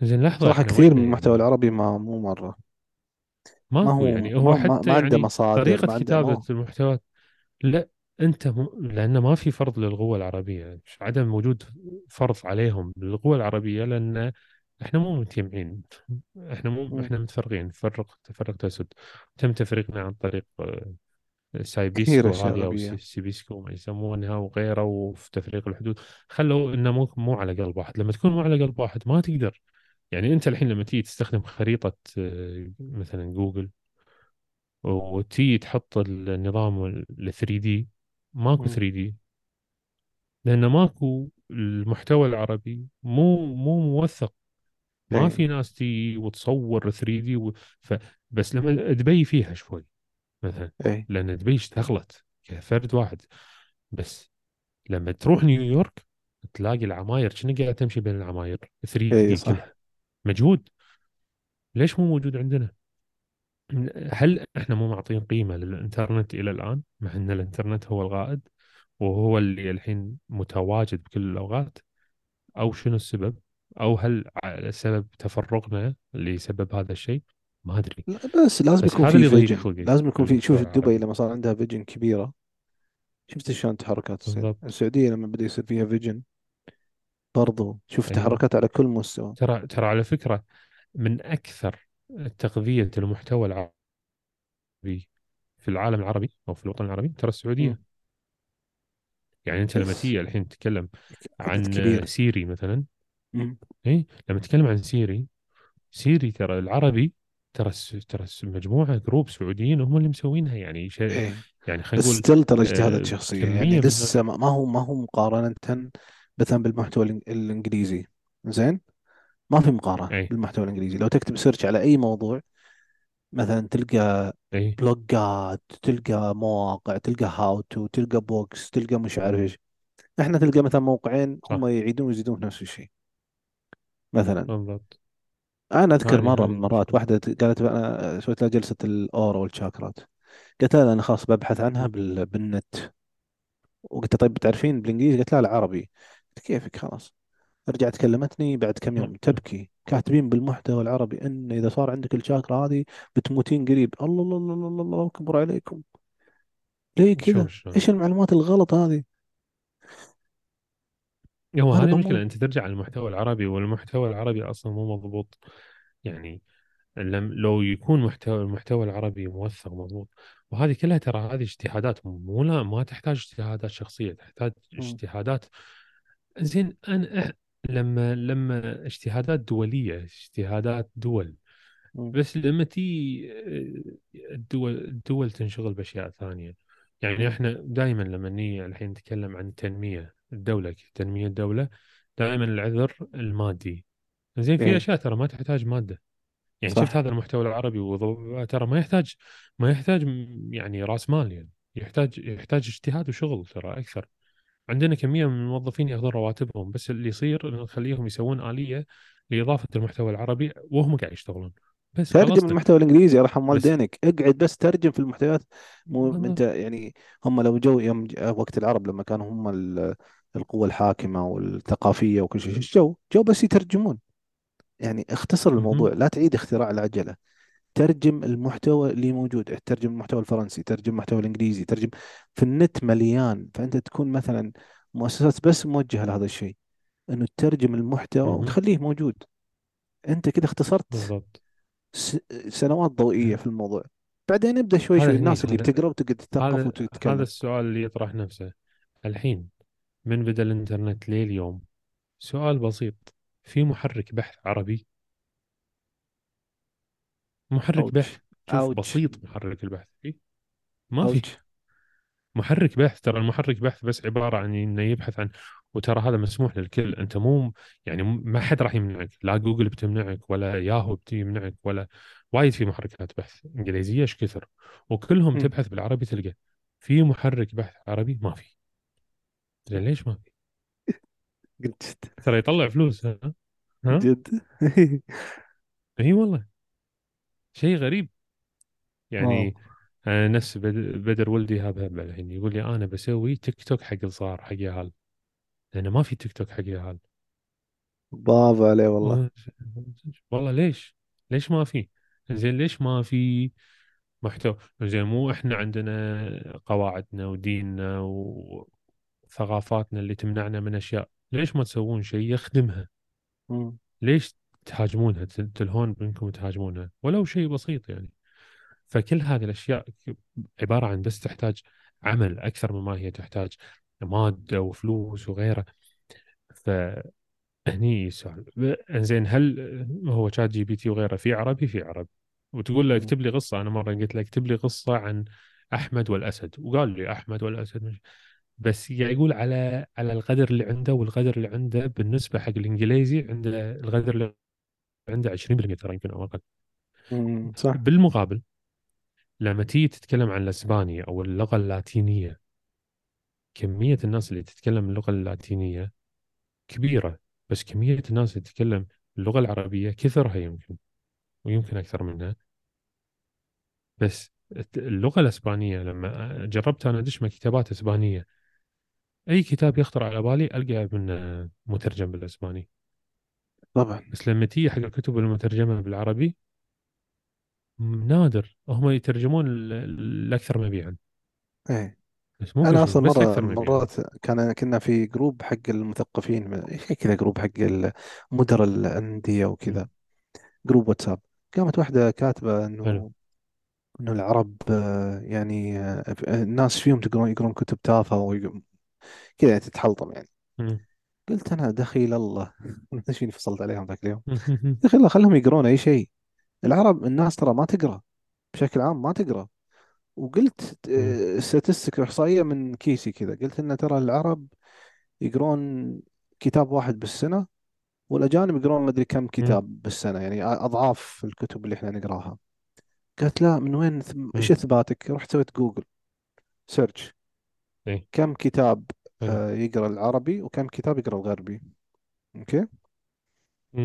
زين لحظة، صراحة كثير من المحتوى العربي مو مرة ما هو يعني هو حتى ما عنده مصادر، طريقة كتابة المحتوى. لا أنت لأن ما في فرض للقوة العربية، عدم وجود فرض عليهم للقوة العربية، لأن إحنا مو متجمعين، إحنا متفرقين، تفرق تسد. تم تفريقنا عن طريق سايبيسكو هذه أو سيبيسكو ما يسمونها وغيره، وفي تفريق الحدود خلوا إنه مو على قلب واحد. لما تكون مو على قلب واحد ما تقدر يعني. أنت الحين لما تيجي تستخدم خريطة مثلا جوجل وتيجي تحط النظام ال 3D، ماكو 3D، لأن ماكو المحتوى العربي مو موثق. ما في ناس تيجي وتصور 3D بس لما دبي فيها شوي مثلا، لأن دبي اشتغلت كفرد واحد، بس لما تروح نيويورك تلاقي العماير شنو قاعد تمشي بين العماير 3D. صح. مجهود. ليش مو موجود عندنا؟ هل احنا مو معطين قيمة للإنترنت إلى الآن، مع أن الإنترنت هو القائد وهو اللي الحين متواجد بكل الأوقات؟ أو شنو السبب؟ أو هل سبب تفرقنا اللي سبب هذا الشيء؟ ما أدري. بس لازم يكون في فيجن، لازم يكون في. شوف دبي لما صار عندها فيجن كبيرة، شفت شلون تحركات تصير. السعودية لما بدأ يصير فيها فيجن برضو شوف تحركات على كل مستوى. ترى على فكرة من أكثر تغذية المحتوى العربي في العالم العربي أو في الوطن العربي ترى السعودية. يعني أنت لما تيجي الحين تتكلم عن سيري مثلا، لما تتكلم عن سيري ترى العربي، ترى مجموعة جروب سعوديين هم اللي مسوينها يعني. يعني خلينا نقول استل ترى اجتهادات شخصية يعني، لسه ما هو مقارنة مثلا بالمحتوى الانجليزي. زين ما في مقارنة بالمحتوى الانجليزي. لو تكتب سيرش على اي موضوع مثلا تلقى بلوجات، تلقى مواقع، تلقى هاو تو، تلقى بوكس، تلقى مش عارف ايش. احنا تلقى مثلا موقعين هم يعيدون ويزيدون نفس الشيء مثلا. بالضبط. انا اذكر مره من المرات واحده قالت انا سويت لها جلسه الاورا والشاكرات، قالت لها انا خلاص ببحث عنها بالنت، وقلت طيب بتعرفين بالانجليزي؟ قالت لها العربي. كيفك خلاص. رجعت كلمتني بعد كم يوم تبكي، كاتبين بالمحتوى العربي ان اذا صار عندك الشاكرا هذه بتموتين قريب. الله الله الله الله الله اكبر عليكم، ليه كذا؟ ايش المعلومات الغلط هذه؟ هذه المشكلة. أنت ترجع على المحتوى العربي، والمحتوى العربي أصلا مو مضبوط يعني. لو يكون المحتوى العربي موثق مضبوط، وهذه كلها ترى هذه اجتهادات، ما تحتاج اجتهادات شخصية، تحتاج اجتهادات. زين أنا لما اجتهادات دولية، اجتهادات دول بس لما تي الدول تنشغل بأشياء ثانية. يعني إحنا دائما لما نيجي الحين نتكلم عن تنمية الدولة، تنمية الدولة دائما العذر المادي. زين في أشياء ترى ما تحتاج مادة. يعني صح. شفت هذا المحتوى العربي ترى ما يحتاج يعني رأس مال، يعني يحتاج اجتهاد وشغل. ترى أكثر عندنا كمية من الموظفين يأخذون رواتبهم، بس اللي يصير إنه نخليهم يسوون آلية لإضافة المحتوى العربي وهم قاعد يشتغلون. بس ترجم المحتوى الإنجليزي يرحم والدينك، اقعد بس ترجم في المحتويات. أنت يعني هم لو جو يوم وقت العرب لما كانوا هم القوة الحاكمة والثقافية وكل شيء، جو بس يترجمون. يعني اختصر الموضوع، لا تعيد اختراع العجلة. ترجم المحتوى اللي موجود، ترجم المحتوى الفرنسي، ترجم المحتوى الإنجليزي، ترجم في النت مليان. فأنت تكون مثلا مؤسسات بس موجهة لهذا الشيء، أنه ترجم المحتوى وتخليه موجود. أنت كده اختصرت بالضبط سنوات ضوئية في الموضوع. بعدين نبدأ شوي الناس اللي بتقرأ وتقدر تتثقف وتتكلم. هذا السؤال اللي يطرح نفسه الحين من بدأ الإنترنت ليه اليوم. سؤال بسيط، في محرك بحث عربي؟ محرك بحث بسيط، محرك البحث فيه ما في محرك بحث. ترى المحرك بحث بس عبارة عن إنه يبحث عن، وترى هذا مسموح للكل. أنت مو يعني ما حد راح يمنعك، لا جوجل بتمنعك ولا ياهو بتمنعك ولا وايد. في محركات بحث إنجليزية إيش كثر، وكلهم تبحث بالعربي تلقى. في محرك بحث عربي ما في. ليش ما في؟ ترى يطلع فلوس. ها جد. إيه والله شيء غريب. يعني نفس بدر ولدي هذا الحين يقول لي أنا بسوي تيك توك حق الصغار حق ياهال، لأنه ما في تيك توك حق ياهال. برافو عليه والله. والله ليش ما في؟ زين ليش ما في محتوى؟ زين مو إحنا عندنا قواعدنا وديننا وثقافاتنا اللي تمنعنا من أشياء. ليش ما تسوون شيء يخدمها؟ ليش تهاجمونها، تلهون بأنكم تهاجمونها ولو شيء بسيط؟ يعني فكل هذه الأشياء عبارة عن بس تحتاج عمل أكثر مما هي تحتاج مادة وفلوس وغيره. فهني سؤال إنزين، هل هو شات جي بي تي وغيره في عربي؟ في عربي، وتقول له اكتب لي قصة. أنا مرة قلت له اكتب لي قصة عن أحمد والأسد، وقال لي أحمد والأسد مش... بس يقول على القدر اللي عنده، والقدر اللي عنده بالنسبة حق الإنجليزي عنده القدر اللي عنده 20% ترى يمكن أو أقل. صح. بالمقابل لما تيجي تتكلم عن الإسبانية أو اللغة اللاتينية، كمية الناس اللي تتكلم اللغة اللاتينية كبيرة، بس كمية الناس اللي تتكلم اللغة العربية كثرها يمكن، ويمكن أكثر منها. بس اللغة الإسبانية لما جربت أنا أدش مكتبات إسبانية، أي كتاب يخطر على بالي ألقى من مترجم بالإسباني طبعا. بس لما تيجي حق الكتب المترجمة بالعربي نادر، هم يترجمون الأكثر مبيعا. إيه. أنا أصلا مرات كنا في جروب حق المثقفين كذا، جروب حق مدراء الأندية وكذا، جروب واتساب. قامت واحدة كاتبة إنه العرب يعني الناس فيهم يقرون كتب تافهة وكذا تتحلطم يعني. قلت أنا دخيل الله، ليش فيني فصلت عليهم ذاك اليوم. دخيل الله، خلهم يقرون أي شيء. العرب الناس ترى ما تقرأ بشكل عام، ما تقرأ. وقلت ستاتستيك إحصائية من كيسي كذا، قلت إن ترى العرب يقرون كتاب واحد بالسنة، والأجانب يقرون ما أدري كم كتاب بالسنة، يعني أضعاف الكتب اللي إحنا نقراها. قلت لا، من وين إيش إثباتك؟ رحت سويت جوجل سيرش كم كتاب يقرأ العربي وكم كتاب يقرأ الغربي. أوكي،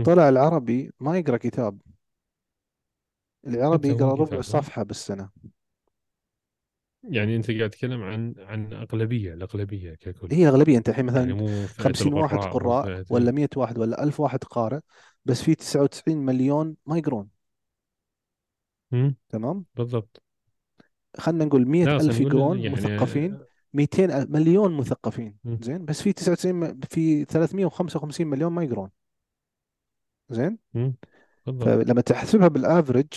طلع العربي ما يقرأ كتاب، العربي يقرأ ربع صفحة بالسنة. يعني أنت قاعد تتكلم عن أغلبية، الأغلبية ككل هي أغلبية. أنت الحين مثلا يعني 50 واحد قراء ولا 100 واحد ولا 1000 واحد قارئ، بس في 99 مليون ما يقرون. تمام بالضبط. خلنا نقول 100,000 يقرون يعني مثقفين، 200 مليون مثقفين. زين، بس في 355 مليون ما يقرون. زين بالضبط. فلما تحسبها بالافرج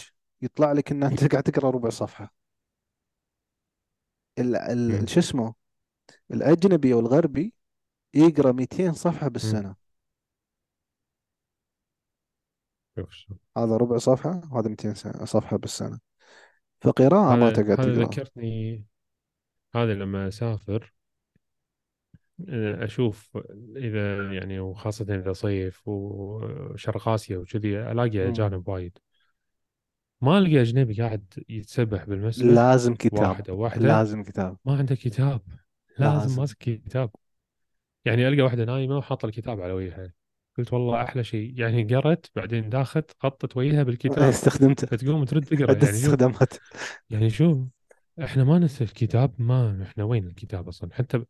يطلع لك ان انت قاعد تقرا ربع صفحة. شو اسمه الأجنبي والغربي يقرأ 200 صفحة بالسنة. هذا ربع صفحة وهذا 200 صفحة بالسنة، فقراءة ما هذا تقعد هذا تقرأ. ذكرتني، هذا لما أسافر أشوف إذا يعني، وخاصة إذا صيف وشرق آسيا وكذي، ألاقي مم. أجانب وايد، ما ألقى أجنبي قاعد يتسبح بالمسجد. لازم كتاب، واحد أو واحدة لازم كتاب، ما عنده كتاب، لازم ماسك كتاب. يعني ألقى واحدة نايمة وحاطة الكتاب على وجهها، قلت والله أحلى شيء، يعني قرت بعدين داخت غطت وجهها بالكتاب، استخدمته فتقوم ترد تقرأ. يعني استخدمت، يعني شو إحنا ما ننسى الكتاب، ما إحنا وين الكتاب أصلا حتى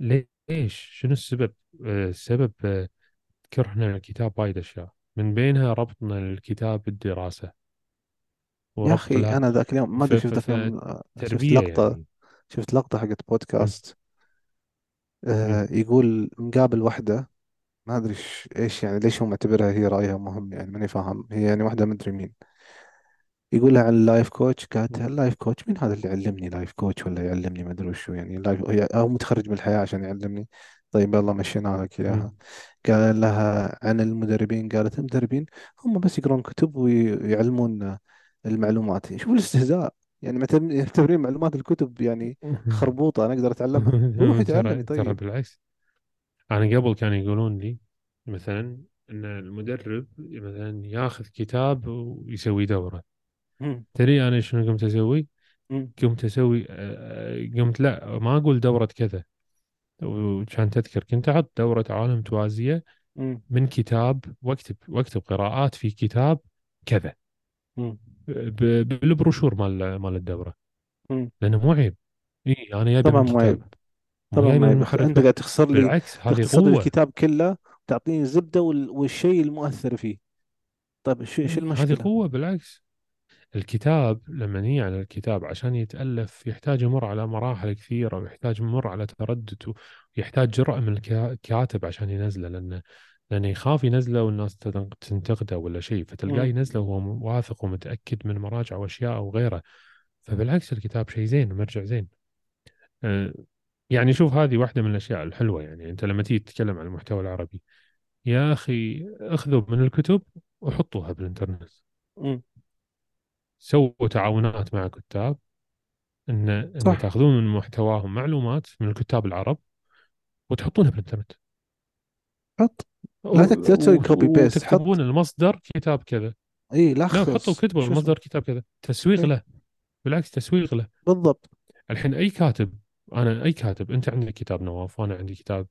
ليش؟ شنو السبب؟ السبب كرهنا الكتاب وايد أشياء، من بينها ربطنا الكتاب بالدراسة. يا أخي أنا ذاك اليوم ما أدري شفت لقطة حقت بودكاست يقول مقابل واحدة ما أدري إيش يعني، ليش هو معتبرها هي رأيها مهم يعني، ماني فاهم. هي يعني واحدة ما أدري مين، يقولها عن اللايف كوتش، قالت اللايف كوتش مين هذا اللي يعلمني لايف كوتش ولا يعلمني ما أدري شو يعني لايف، أو متخرج من الحياة عشان يعلمني. طيب يلا مشينا لك إياها. قال لها عن المدربين، قالت المدربين هم بس يقرون كتب ويعلمون المعلومات. شوف الاستهزاء يعني، معتبرين معلومات الكتب يعني خربوطة أنا أقدر أتعلمها، روح اتعلمي. طيب ترى بالعكس، أنا قبل كانوا يقولون لي مثلا أن المدرب مثلا ياخذ كتاب ويسوي دورة. تري أنا شنو قمت أسوي؟ قمت لا ما أقول دورة كذا، وكان تذكر كنت أحط دورة عالم توازية من كتاب، واكتب قراءات في كتاب كذا بالبروشور مال الدورة، لأنه مو عيب. إيه أنا يبي طبعا مو عيب، طبعا ما انت قاعد تخسر لي، بالعكس هذه قوة الكتاب كله، تعطيني زبدة والشيء المؤثر فيه. طيب شو المشكلة؟ هذه قوة بالعكس. الكتاب لما نيجي على الكتاب، عشان يتألف يحتاج يمر على مراحل كثيرة، ويحتاج يمر على تردد، ويحتاج جرأة من الكاتب عشان ينزله، لأنه يخاف ينزله والناس تنتقده ولا شيء، فتلقاه ينزله وهو واثق ومتأكد من مراجعة وأشياء أو غيره. فبالعكس الكتاب شيء زين ومرجع زين. يعني شوف هذه واحدة من الأشياء الحلوة. يعني أنت لما تيجي تتكلم عن المحتوى العربي، يا أخي أخذوا من الكتب وحطوها بالإنترنت، سووا تعاونات مع كتاب إن تأخذون من محتواهم معلومات من الكتاب العرب وتحطونها بالإنترنت. حط، لا تسوي كوبي بيست، تكتبون المصدر كتاب كذا. إيه لا حطوا كتبوا المصدر كتاب كذا، تسويق له. بالعكس تسويق له بالضبط. الحين أي كاتب، أنا أي كاتب، أنت عندك كتاب نواف وأنا عندي كتاب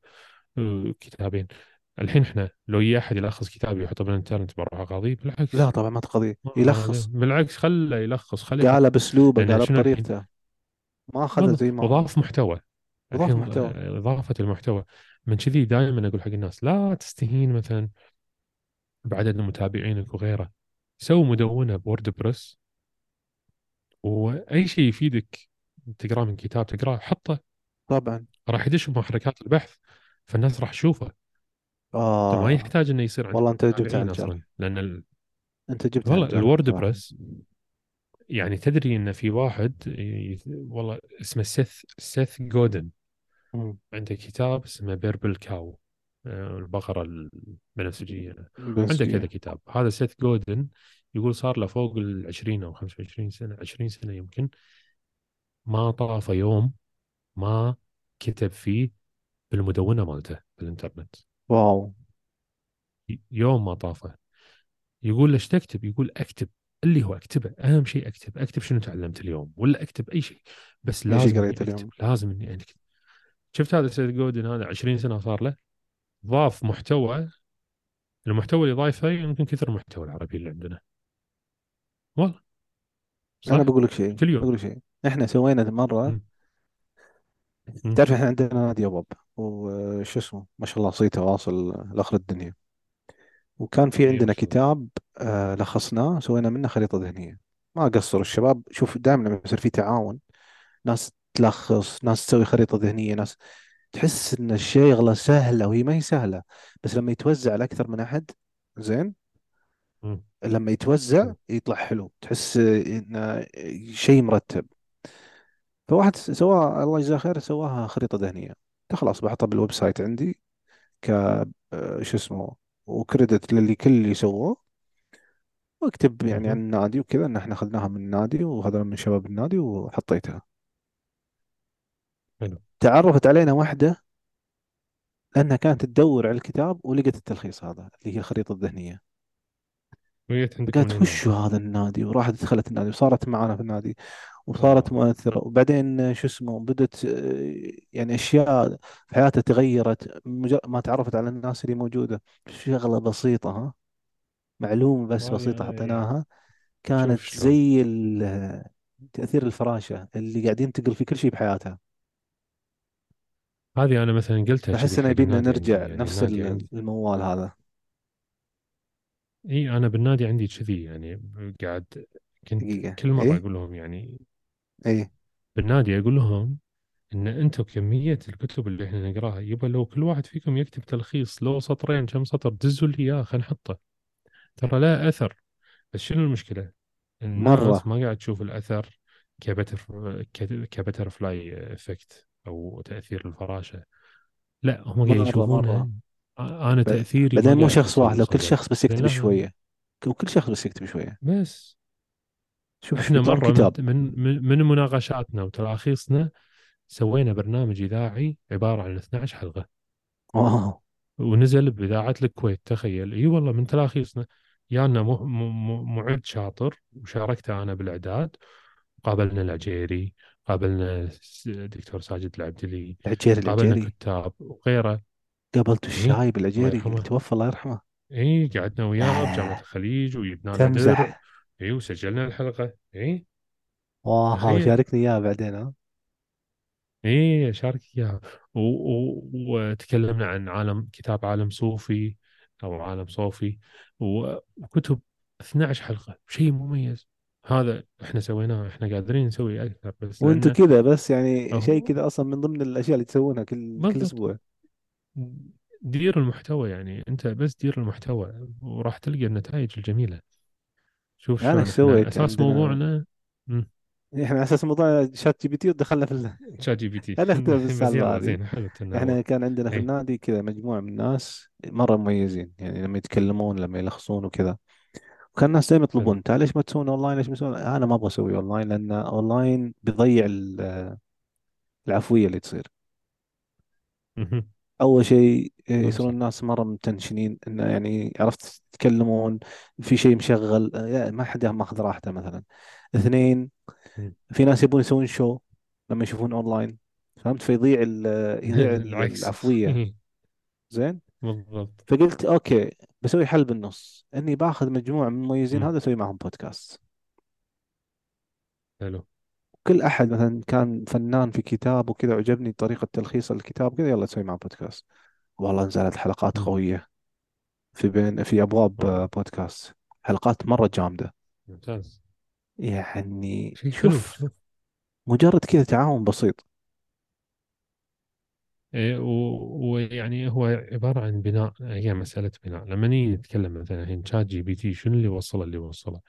كتابين، الحين إحنا لو أحد يلخص كتابي ويحطه بالإنترنت بروح أقاضيه؟ بالعكس لا طبعا ما تقضيه، يلخص. بالعكس خله يلخص، خله قاله بأسلوبه، قاله بطريقته، ما أخذه زي ما أضاف محتوى. إضافة المحتوى من كذي دائما أقول حق الناس لا تستهين مثلا بعدد متابعينك وغيره، سووا مدونة بوردبريس، وأي شيء يفيدك تقرأ من كتاب تقرأ حطه، طبعا راح يدش بمحركات البحث فالناس راح تشوفه. ما يحتاج انه يصير عندك. والله انت جبت على لان انت جبت والله الووردبريس. يعني تدري ان في واحد والله اسمه سيث جودن، عنده كتاب اسمه بيربل كاو، البقرة البنفسجية، عنده كذا كتاب. هذا سيث جودن يقول صار له فوق 20 او 25 سنة، 20 سنة يمكن، ما طاف يوم ما كتب فيه بالمدونة مالته بالإنترنت. واو، يوم ما طافه. يقول ليش تكتب؟ يقول أكتب اللي هو أكتبه، أهم شيء أكتب. أكتب شنو تعلمت اليوم، ولا أكتب أي شيء، بس لازم قريت اليوم، لازم إني أكتب. شفت هذا سيد جودن، هذا 20 سنة صار له، ضاف محتوى. المحتوى اللي ضايفه يمكن كثر محتوى العربي اللي عندنا. والله أنا بقول لك شيء احنا سوينا مره، تعرف احنا عندنا نادي ابواب وش اسمه ما شاء الله صيته واصل لاخر الدنيا، وكان في عندنا كتاب لخصناه، سوينا منه خريطه ذهنيه. ما قصر الشباب، شوف دائما لما يصير في تعاون، ناس تلخص، ناس تسوي خريطه ذهنيه، ناس تحس ان الشيء غلا سهله، وهي ما هي سهله، بس لما يتوزع على اكثر من احد زين، لما يتوزع يطلع حلو، تحس انه شيء مرتب. فواحد سواها الله يجزاه خير، سواها خريطة ذهنية، خلاص بحطها بالويب سايت عندي ك شو اسمه، وكريدت للي كل اللي سووه، واكتب يعني عن النادي وكذا، ان احنا اخذناها من النادي وهذول من شباب النادي، وحطيتها. حلو. تعرفت علينا واحدة لأنها كانت تدور على الكتاب ولقت التلخيص هذا اللي هي الخريطة الذهنية، وجيت عندكم قالت العناية. وش هذا النادي، وراحت دخلت النادي وصارت معنا في النادي وصارت واو. مؤثرة. وبعدين شو اسمه بدت يعني أشياء في حياتها تغيرت ما تعرفت على الناس اللي موجودة. شغلة بسيطة، ها، معلومة بس بسيطة والله حطيناها، شوف كانت شلون. زي تأثير الفراشة اللي قاعدين تقل في كل شيء بحياتها. هذه انا مثلا قلتها كذي فأحس إن حق يبينا النادي عندي، نرجع يعني نفس النادي عندي الموال هذا. اي، انا بالنادي عندي كذي يعني، قاعد كنت دقيقة كل مره إيه اقول لهم يعني إيه بالنادي اقول لهم ان انتم كميه الكتب اللي احنا نقراها يبا لو كل واحد فيكم يكتب تلخيص لو سطرين كم سطر دزوا لي اياه خلينا نحطه، ترى لا اثر. بس شنو المشكله؟ الناس مرة ما قاعد تشوف الاثر كبتر فلاي افكت او تاثير الفراشه، لا هم قاعد مرة مرة. يشوفونها. انا ب- تاثيري ما بعدين مو قاعد شخص واحد، يوصل لو كل لك، شخص بس يكتب لانها شوية، وكل شخص بس يكتب شوية، بس شوف شو احنا بيطلع مرة من كتاب. من مناقشاتنا وتراخيصنا سوينا برنامج إذاعي عبارة عن 12 حلقة واو ونزل بإذاعة الكويت، تخيل. اي والله، من تراخيصنا يانا معد شاطر وشاركته أنا بالإعداد، قابلنا العجيري، قابلنا دكتور ساجد العبدلي، العجيري قابلنا العجيري كتاب وغيره. قابلته اي الشايب الله العجيري اللي يرحمه. توفى الله يرحمه. اي قعدنا وياه بجامعة آه. الخليج وجبنا له درع، تمزح. اي وسجلنا الحلقة. اي واو، تخيل. شاركني اياه بعدين. ها ايه شارك اياها. وتكلمنا عن عالم، كتاب عالم صوفي او عالم صوفي وكتب 12 حلقة، شيء مميز. هذا احنا سويناه، احنا قادرين نسوي اكثر بس وانتوا لان كذا بس يعني شيء اهو كذا اصلا من ضمن الاشياء اللي تسوونها كل بالضبط اسبوع. دير المحتوى، يعني انت بس دير المحتوى وراح تلقى النتائج الجميلة. شوف انا شلون ايش احنا سويت اساس عندنا؟ موضوعنا مم، احنا على اساس موضوع شات جي بي تي ودخلنا في شات جي بي تي. انا اختلف السالفه مزيانة هذه. زين، حلو التنوع. احنا كان عندنا في اي النادي كذا مجموعه من الناس مره مميزين، يعني لما يتكلمون لما يلخصون وكذا، وكان الناس دائما حلو. يطلبون تعال ليش ما تسوون اونلاين، ليش ما تسوون. انا ما ابغى اسوي اونلاين لان اونلاين بيضيع العفويه اللي تصير. مهم. اول شيء يصيرون مزيان. الناس مره متنشنين، انه يعني عرفت يتكلمون في شيء مشغل، ما حد ماخذ راحته مثلا. اثنين، مم. في ناس يبون يسوون شو لما يشوفون اونلاين، فهمت، فيضيع العكس. العفوية. إيه، زين، بالضبط. فقلت اوكي بسوي حل بالنص، اني باخذ مجموعة من المميزين مم. هذا اسوي معهم بودكاست. حلو. كل احد مثلا كان فنان في كتاب وكذا، عجبني طريقة تلخيص الكتاب كذا، يلا نسوي معه بودكاست. والله نزلت حلقات مم. قوية في ابواب واو، بودكاست، حلقات مرة جامدة. ممتاز، يعني شيء حلو. شوف شوف مجرد كذا تعاون بسيط. إيه، ويعني هو عبارة عن بناء، هي مسألة بناء. لما نيجي نتكلم مثلا الحين شات جي بي تي شنو اللي وصله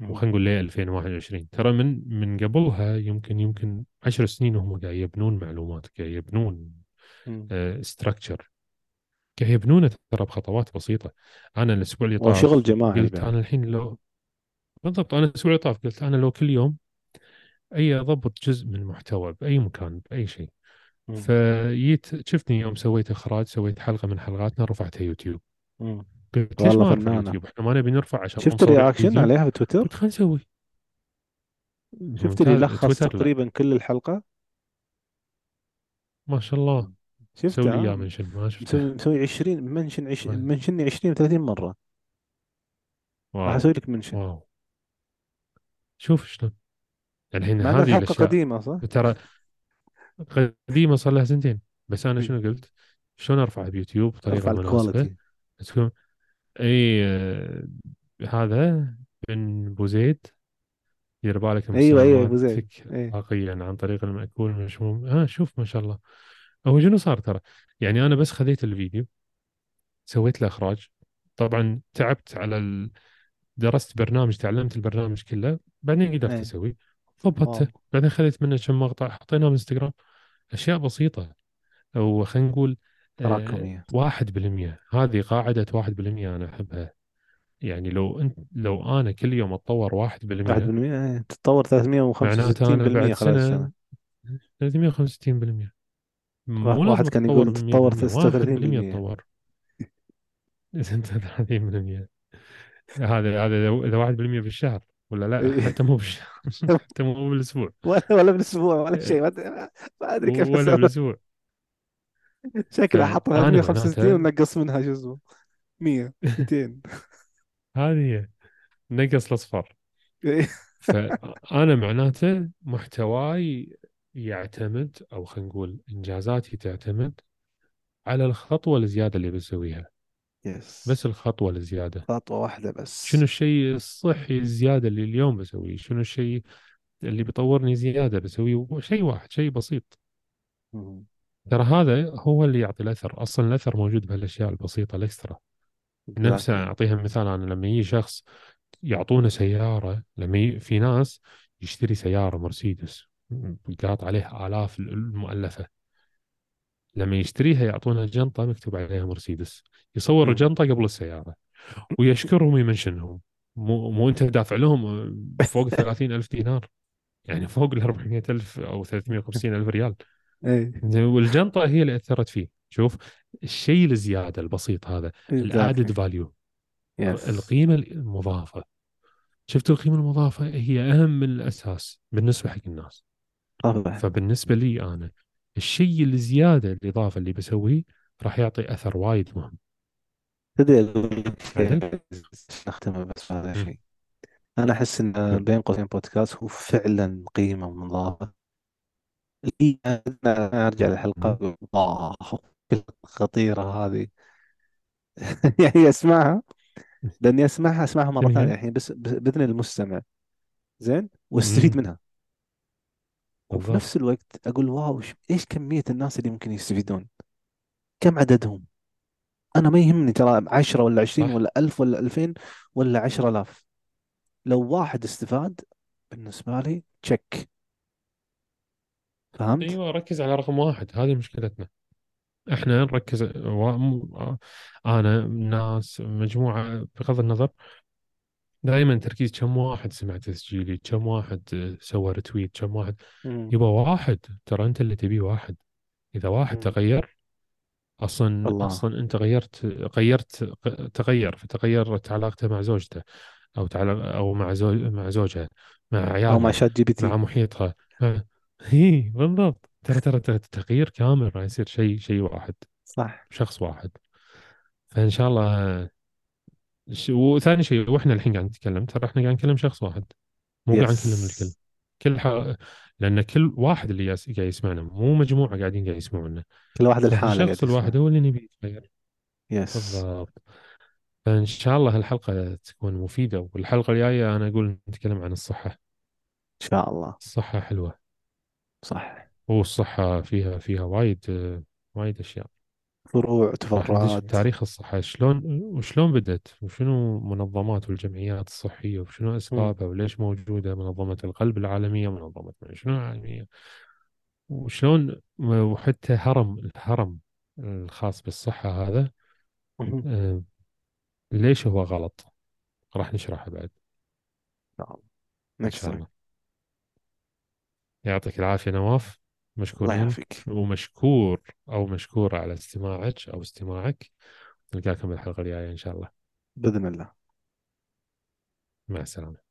مم. وخلينا نقول ليه 2021، ترى من قبلها يمكن 10 سنين هم قاعد يبنون معلومات، قاعد يبنون مم. ستراكشر، قاعد يبنونه ترى بخطوات بسيطة. أنا الأسبوع اللي وشغل طاف جماعي قلت بعد. أنا الحين لو بالضبط، أنا الأسبوع اللي طاف قلت أنا لو كل يوم أي أضبط جزء من محتوى بأي مكان بأي شيء. مم. فجيت شفتني يوم سويت إخراج، سويت حلقة من حلقاتنا رفعتها يوتيوب، مم. قلت ليش والله ما أرفع فنانة. يوتيوب؟ إحنا ما نبي نرفع عشان شفت نصور الرياكشن فيديو، عليها في تويتر، قلت خلينا نسوي. شفت اللي ممتاز. لخص تويتر لا تقريبا كل الحلقة، ما شاء الله، سوي لي شفتها إياه منشن، ما شفته. مسوي 20 منشن، ما- منشني 20 30 مرة. راح واو أسوي لك منشن واو، شوف شلون الحين مع أن هذه الحلقة الأشياء قديمة صح؟ ترى قديمة صار لها سنتين. بس أنا شنو قلت؟ شلون أرفعها بيوتيوب بطريقة ارفع مناسبة الكواليتي. تكون أي هذا بن بوزيد دير بالك من ايوه يا ابو السماوات زيد. تفك ايه عاقيا عن طريق المأكول المشموم. شوف ما شاء الله هو شنو صار. ترى يعني أنا بس خذيت الفيديو سويت له إخراج، طبعا تعبت على درست برنامج، تعلمت البرنامج كله، بعدين قدرت ايه أسوي واو ضبطته، بعدين خذيت منه كم مقطع حطيناه بالانستغرام. أشياء بسيطة، أو خلينا نقول تراكمية. 1%، هذه قاعدة 1%. أنا أحبها، يعني لو أنا كل يوم أتطور 1% تتطور 365% خلال سنة 365%. واحد كان يقول تتطور 36%. هذا إذا 1% بالشهر ولا لا، حتى مو بالشهر، حتى مو بالأسبوع ولا بالأسبوع ولا شيء، ما أدري كيف ولا بالأسبوع. شكله حطها 165 ونقص منها جزء 100 200. هذه نقص الأصفر. فأنا معناته محتواي يعتمد، أو خلينا نقول إنجازاتي تعتمد على الخطوة الزيادة اللي بسويها. Yes. بس الخطوة الزيادة، خطوة واحدة بس. شنو الشيء الصحي الزيادة اللي اليوم بسويه؟ شنو الشيء اللي بيطورني زيادة بسويه؟ شيء واحد، شيء بسيط. ترى هذا هو اللي يعطي الأثر. أصلا الأثر موجود بهالأشياء البسيطة الأكسترا. نفسه أعطيها مثال، أنا لما يجي شخص يعطونه سيارة، لما في ناس يشتري سيارة مرسيدس يقاط عليها آلاف المؤلفة، لما يشتريها يعطونها جنطة مكتوب عليها مرسيدس، يصور الجنطة قبل السيارة ويشكرهم ويمنشنهم. مو أنت دافع لهم فوق 30,000 دينار، يعني فوق 400,000 أو 350,000 ريال. والجنطة هي اللي أثرت فيه. شوف الشيء الزيادة البسيط هذا، الأدد فاليو، القيمة المضافة. شفتوا القيمة المضافة هي أهم من الأساس بالنسبة حق الناس. فبالنسبة لي أنا الشيء اللي زيادة الإضافة اللي بسويه راح يعطي أثر وايد مهم. نختم بس هذا الشيء. أنا أحس إن بين قوسين بودكاست هو فعلا قيمة مضافة. أنا أرجع للحلقة خطيرة هذه. يعني أسمعها مرة ثانية الحين بس بإذن المستمع زين، واستفيد منها. وفي نفس الوقت أقول واو، إيش كمية الناس اللي ممكن يستفيدون، كم عددهم. أنا ما يهمني ترى 10 ولا 20 ولا 1000 ولا 2000 ولا 10,000، لو واحد استفاد بالنسبة لي تشك. فهمت؟ أيوة، ركز على رقم واحد. هذه مشكلتنا إحنا، نركز أنا الناس مجموعة بغض النظر، دائما تركيز كم واحد سمع تسجيلي، كم واحد سوى رتويت، كم واحد. يبقى واحد، ترى أنت اللي تبيه واحد. إذا واحد تغير أصلا الله. أصلا أنت غيرت تغير، فتغيرت علاقته مع زوجته أو مع زوجها، مع عيالها، مع شات جي بي تي، مع محيطها. هي بالضبط. ترى تغيير كامل راح يصير شيء واحد، صح، شخص واحد. فإن شاء الله. وثاني شيء، واحنا الحين قاعد نتكلم، ترى احنا قاعد نكلم شخص واحد، مو قاعد نكلم الكل لأن كل واحد اللي قاعد يسمعنا، مو مجموعة قاعدين قاعد يسمعونا، كل واحد الحالة. الشخص الواحد هو اللي نبي يتغير. بالضبط. فإن شاء الله هالحلقة تكون مفيدة، والحلقة الجاية أنا أقول نتكلم عن الصحة إن شاء الله. الصحة حلوة، صح، والصحة فيها وايد أشياء، فروع، تفرعات. تاريخ الصحة شلون بدأت، وشنو منظمات والجمعيات الصحية، وشنو أسبابها، وليش موجودة منظمة القلب العالمية، منظمة شنو العالمية، وشلون، وحتى الهرم الخاص بالصحة هذا ليش هو غلط. راح نشرحه بعد. نعم، نكسر. يعطيك العافية نواف، مشكور مشكورة على استماعك. نلقاكم بالحلقة الجاية إن شاء الله، بإذن الله. مع السلامة.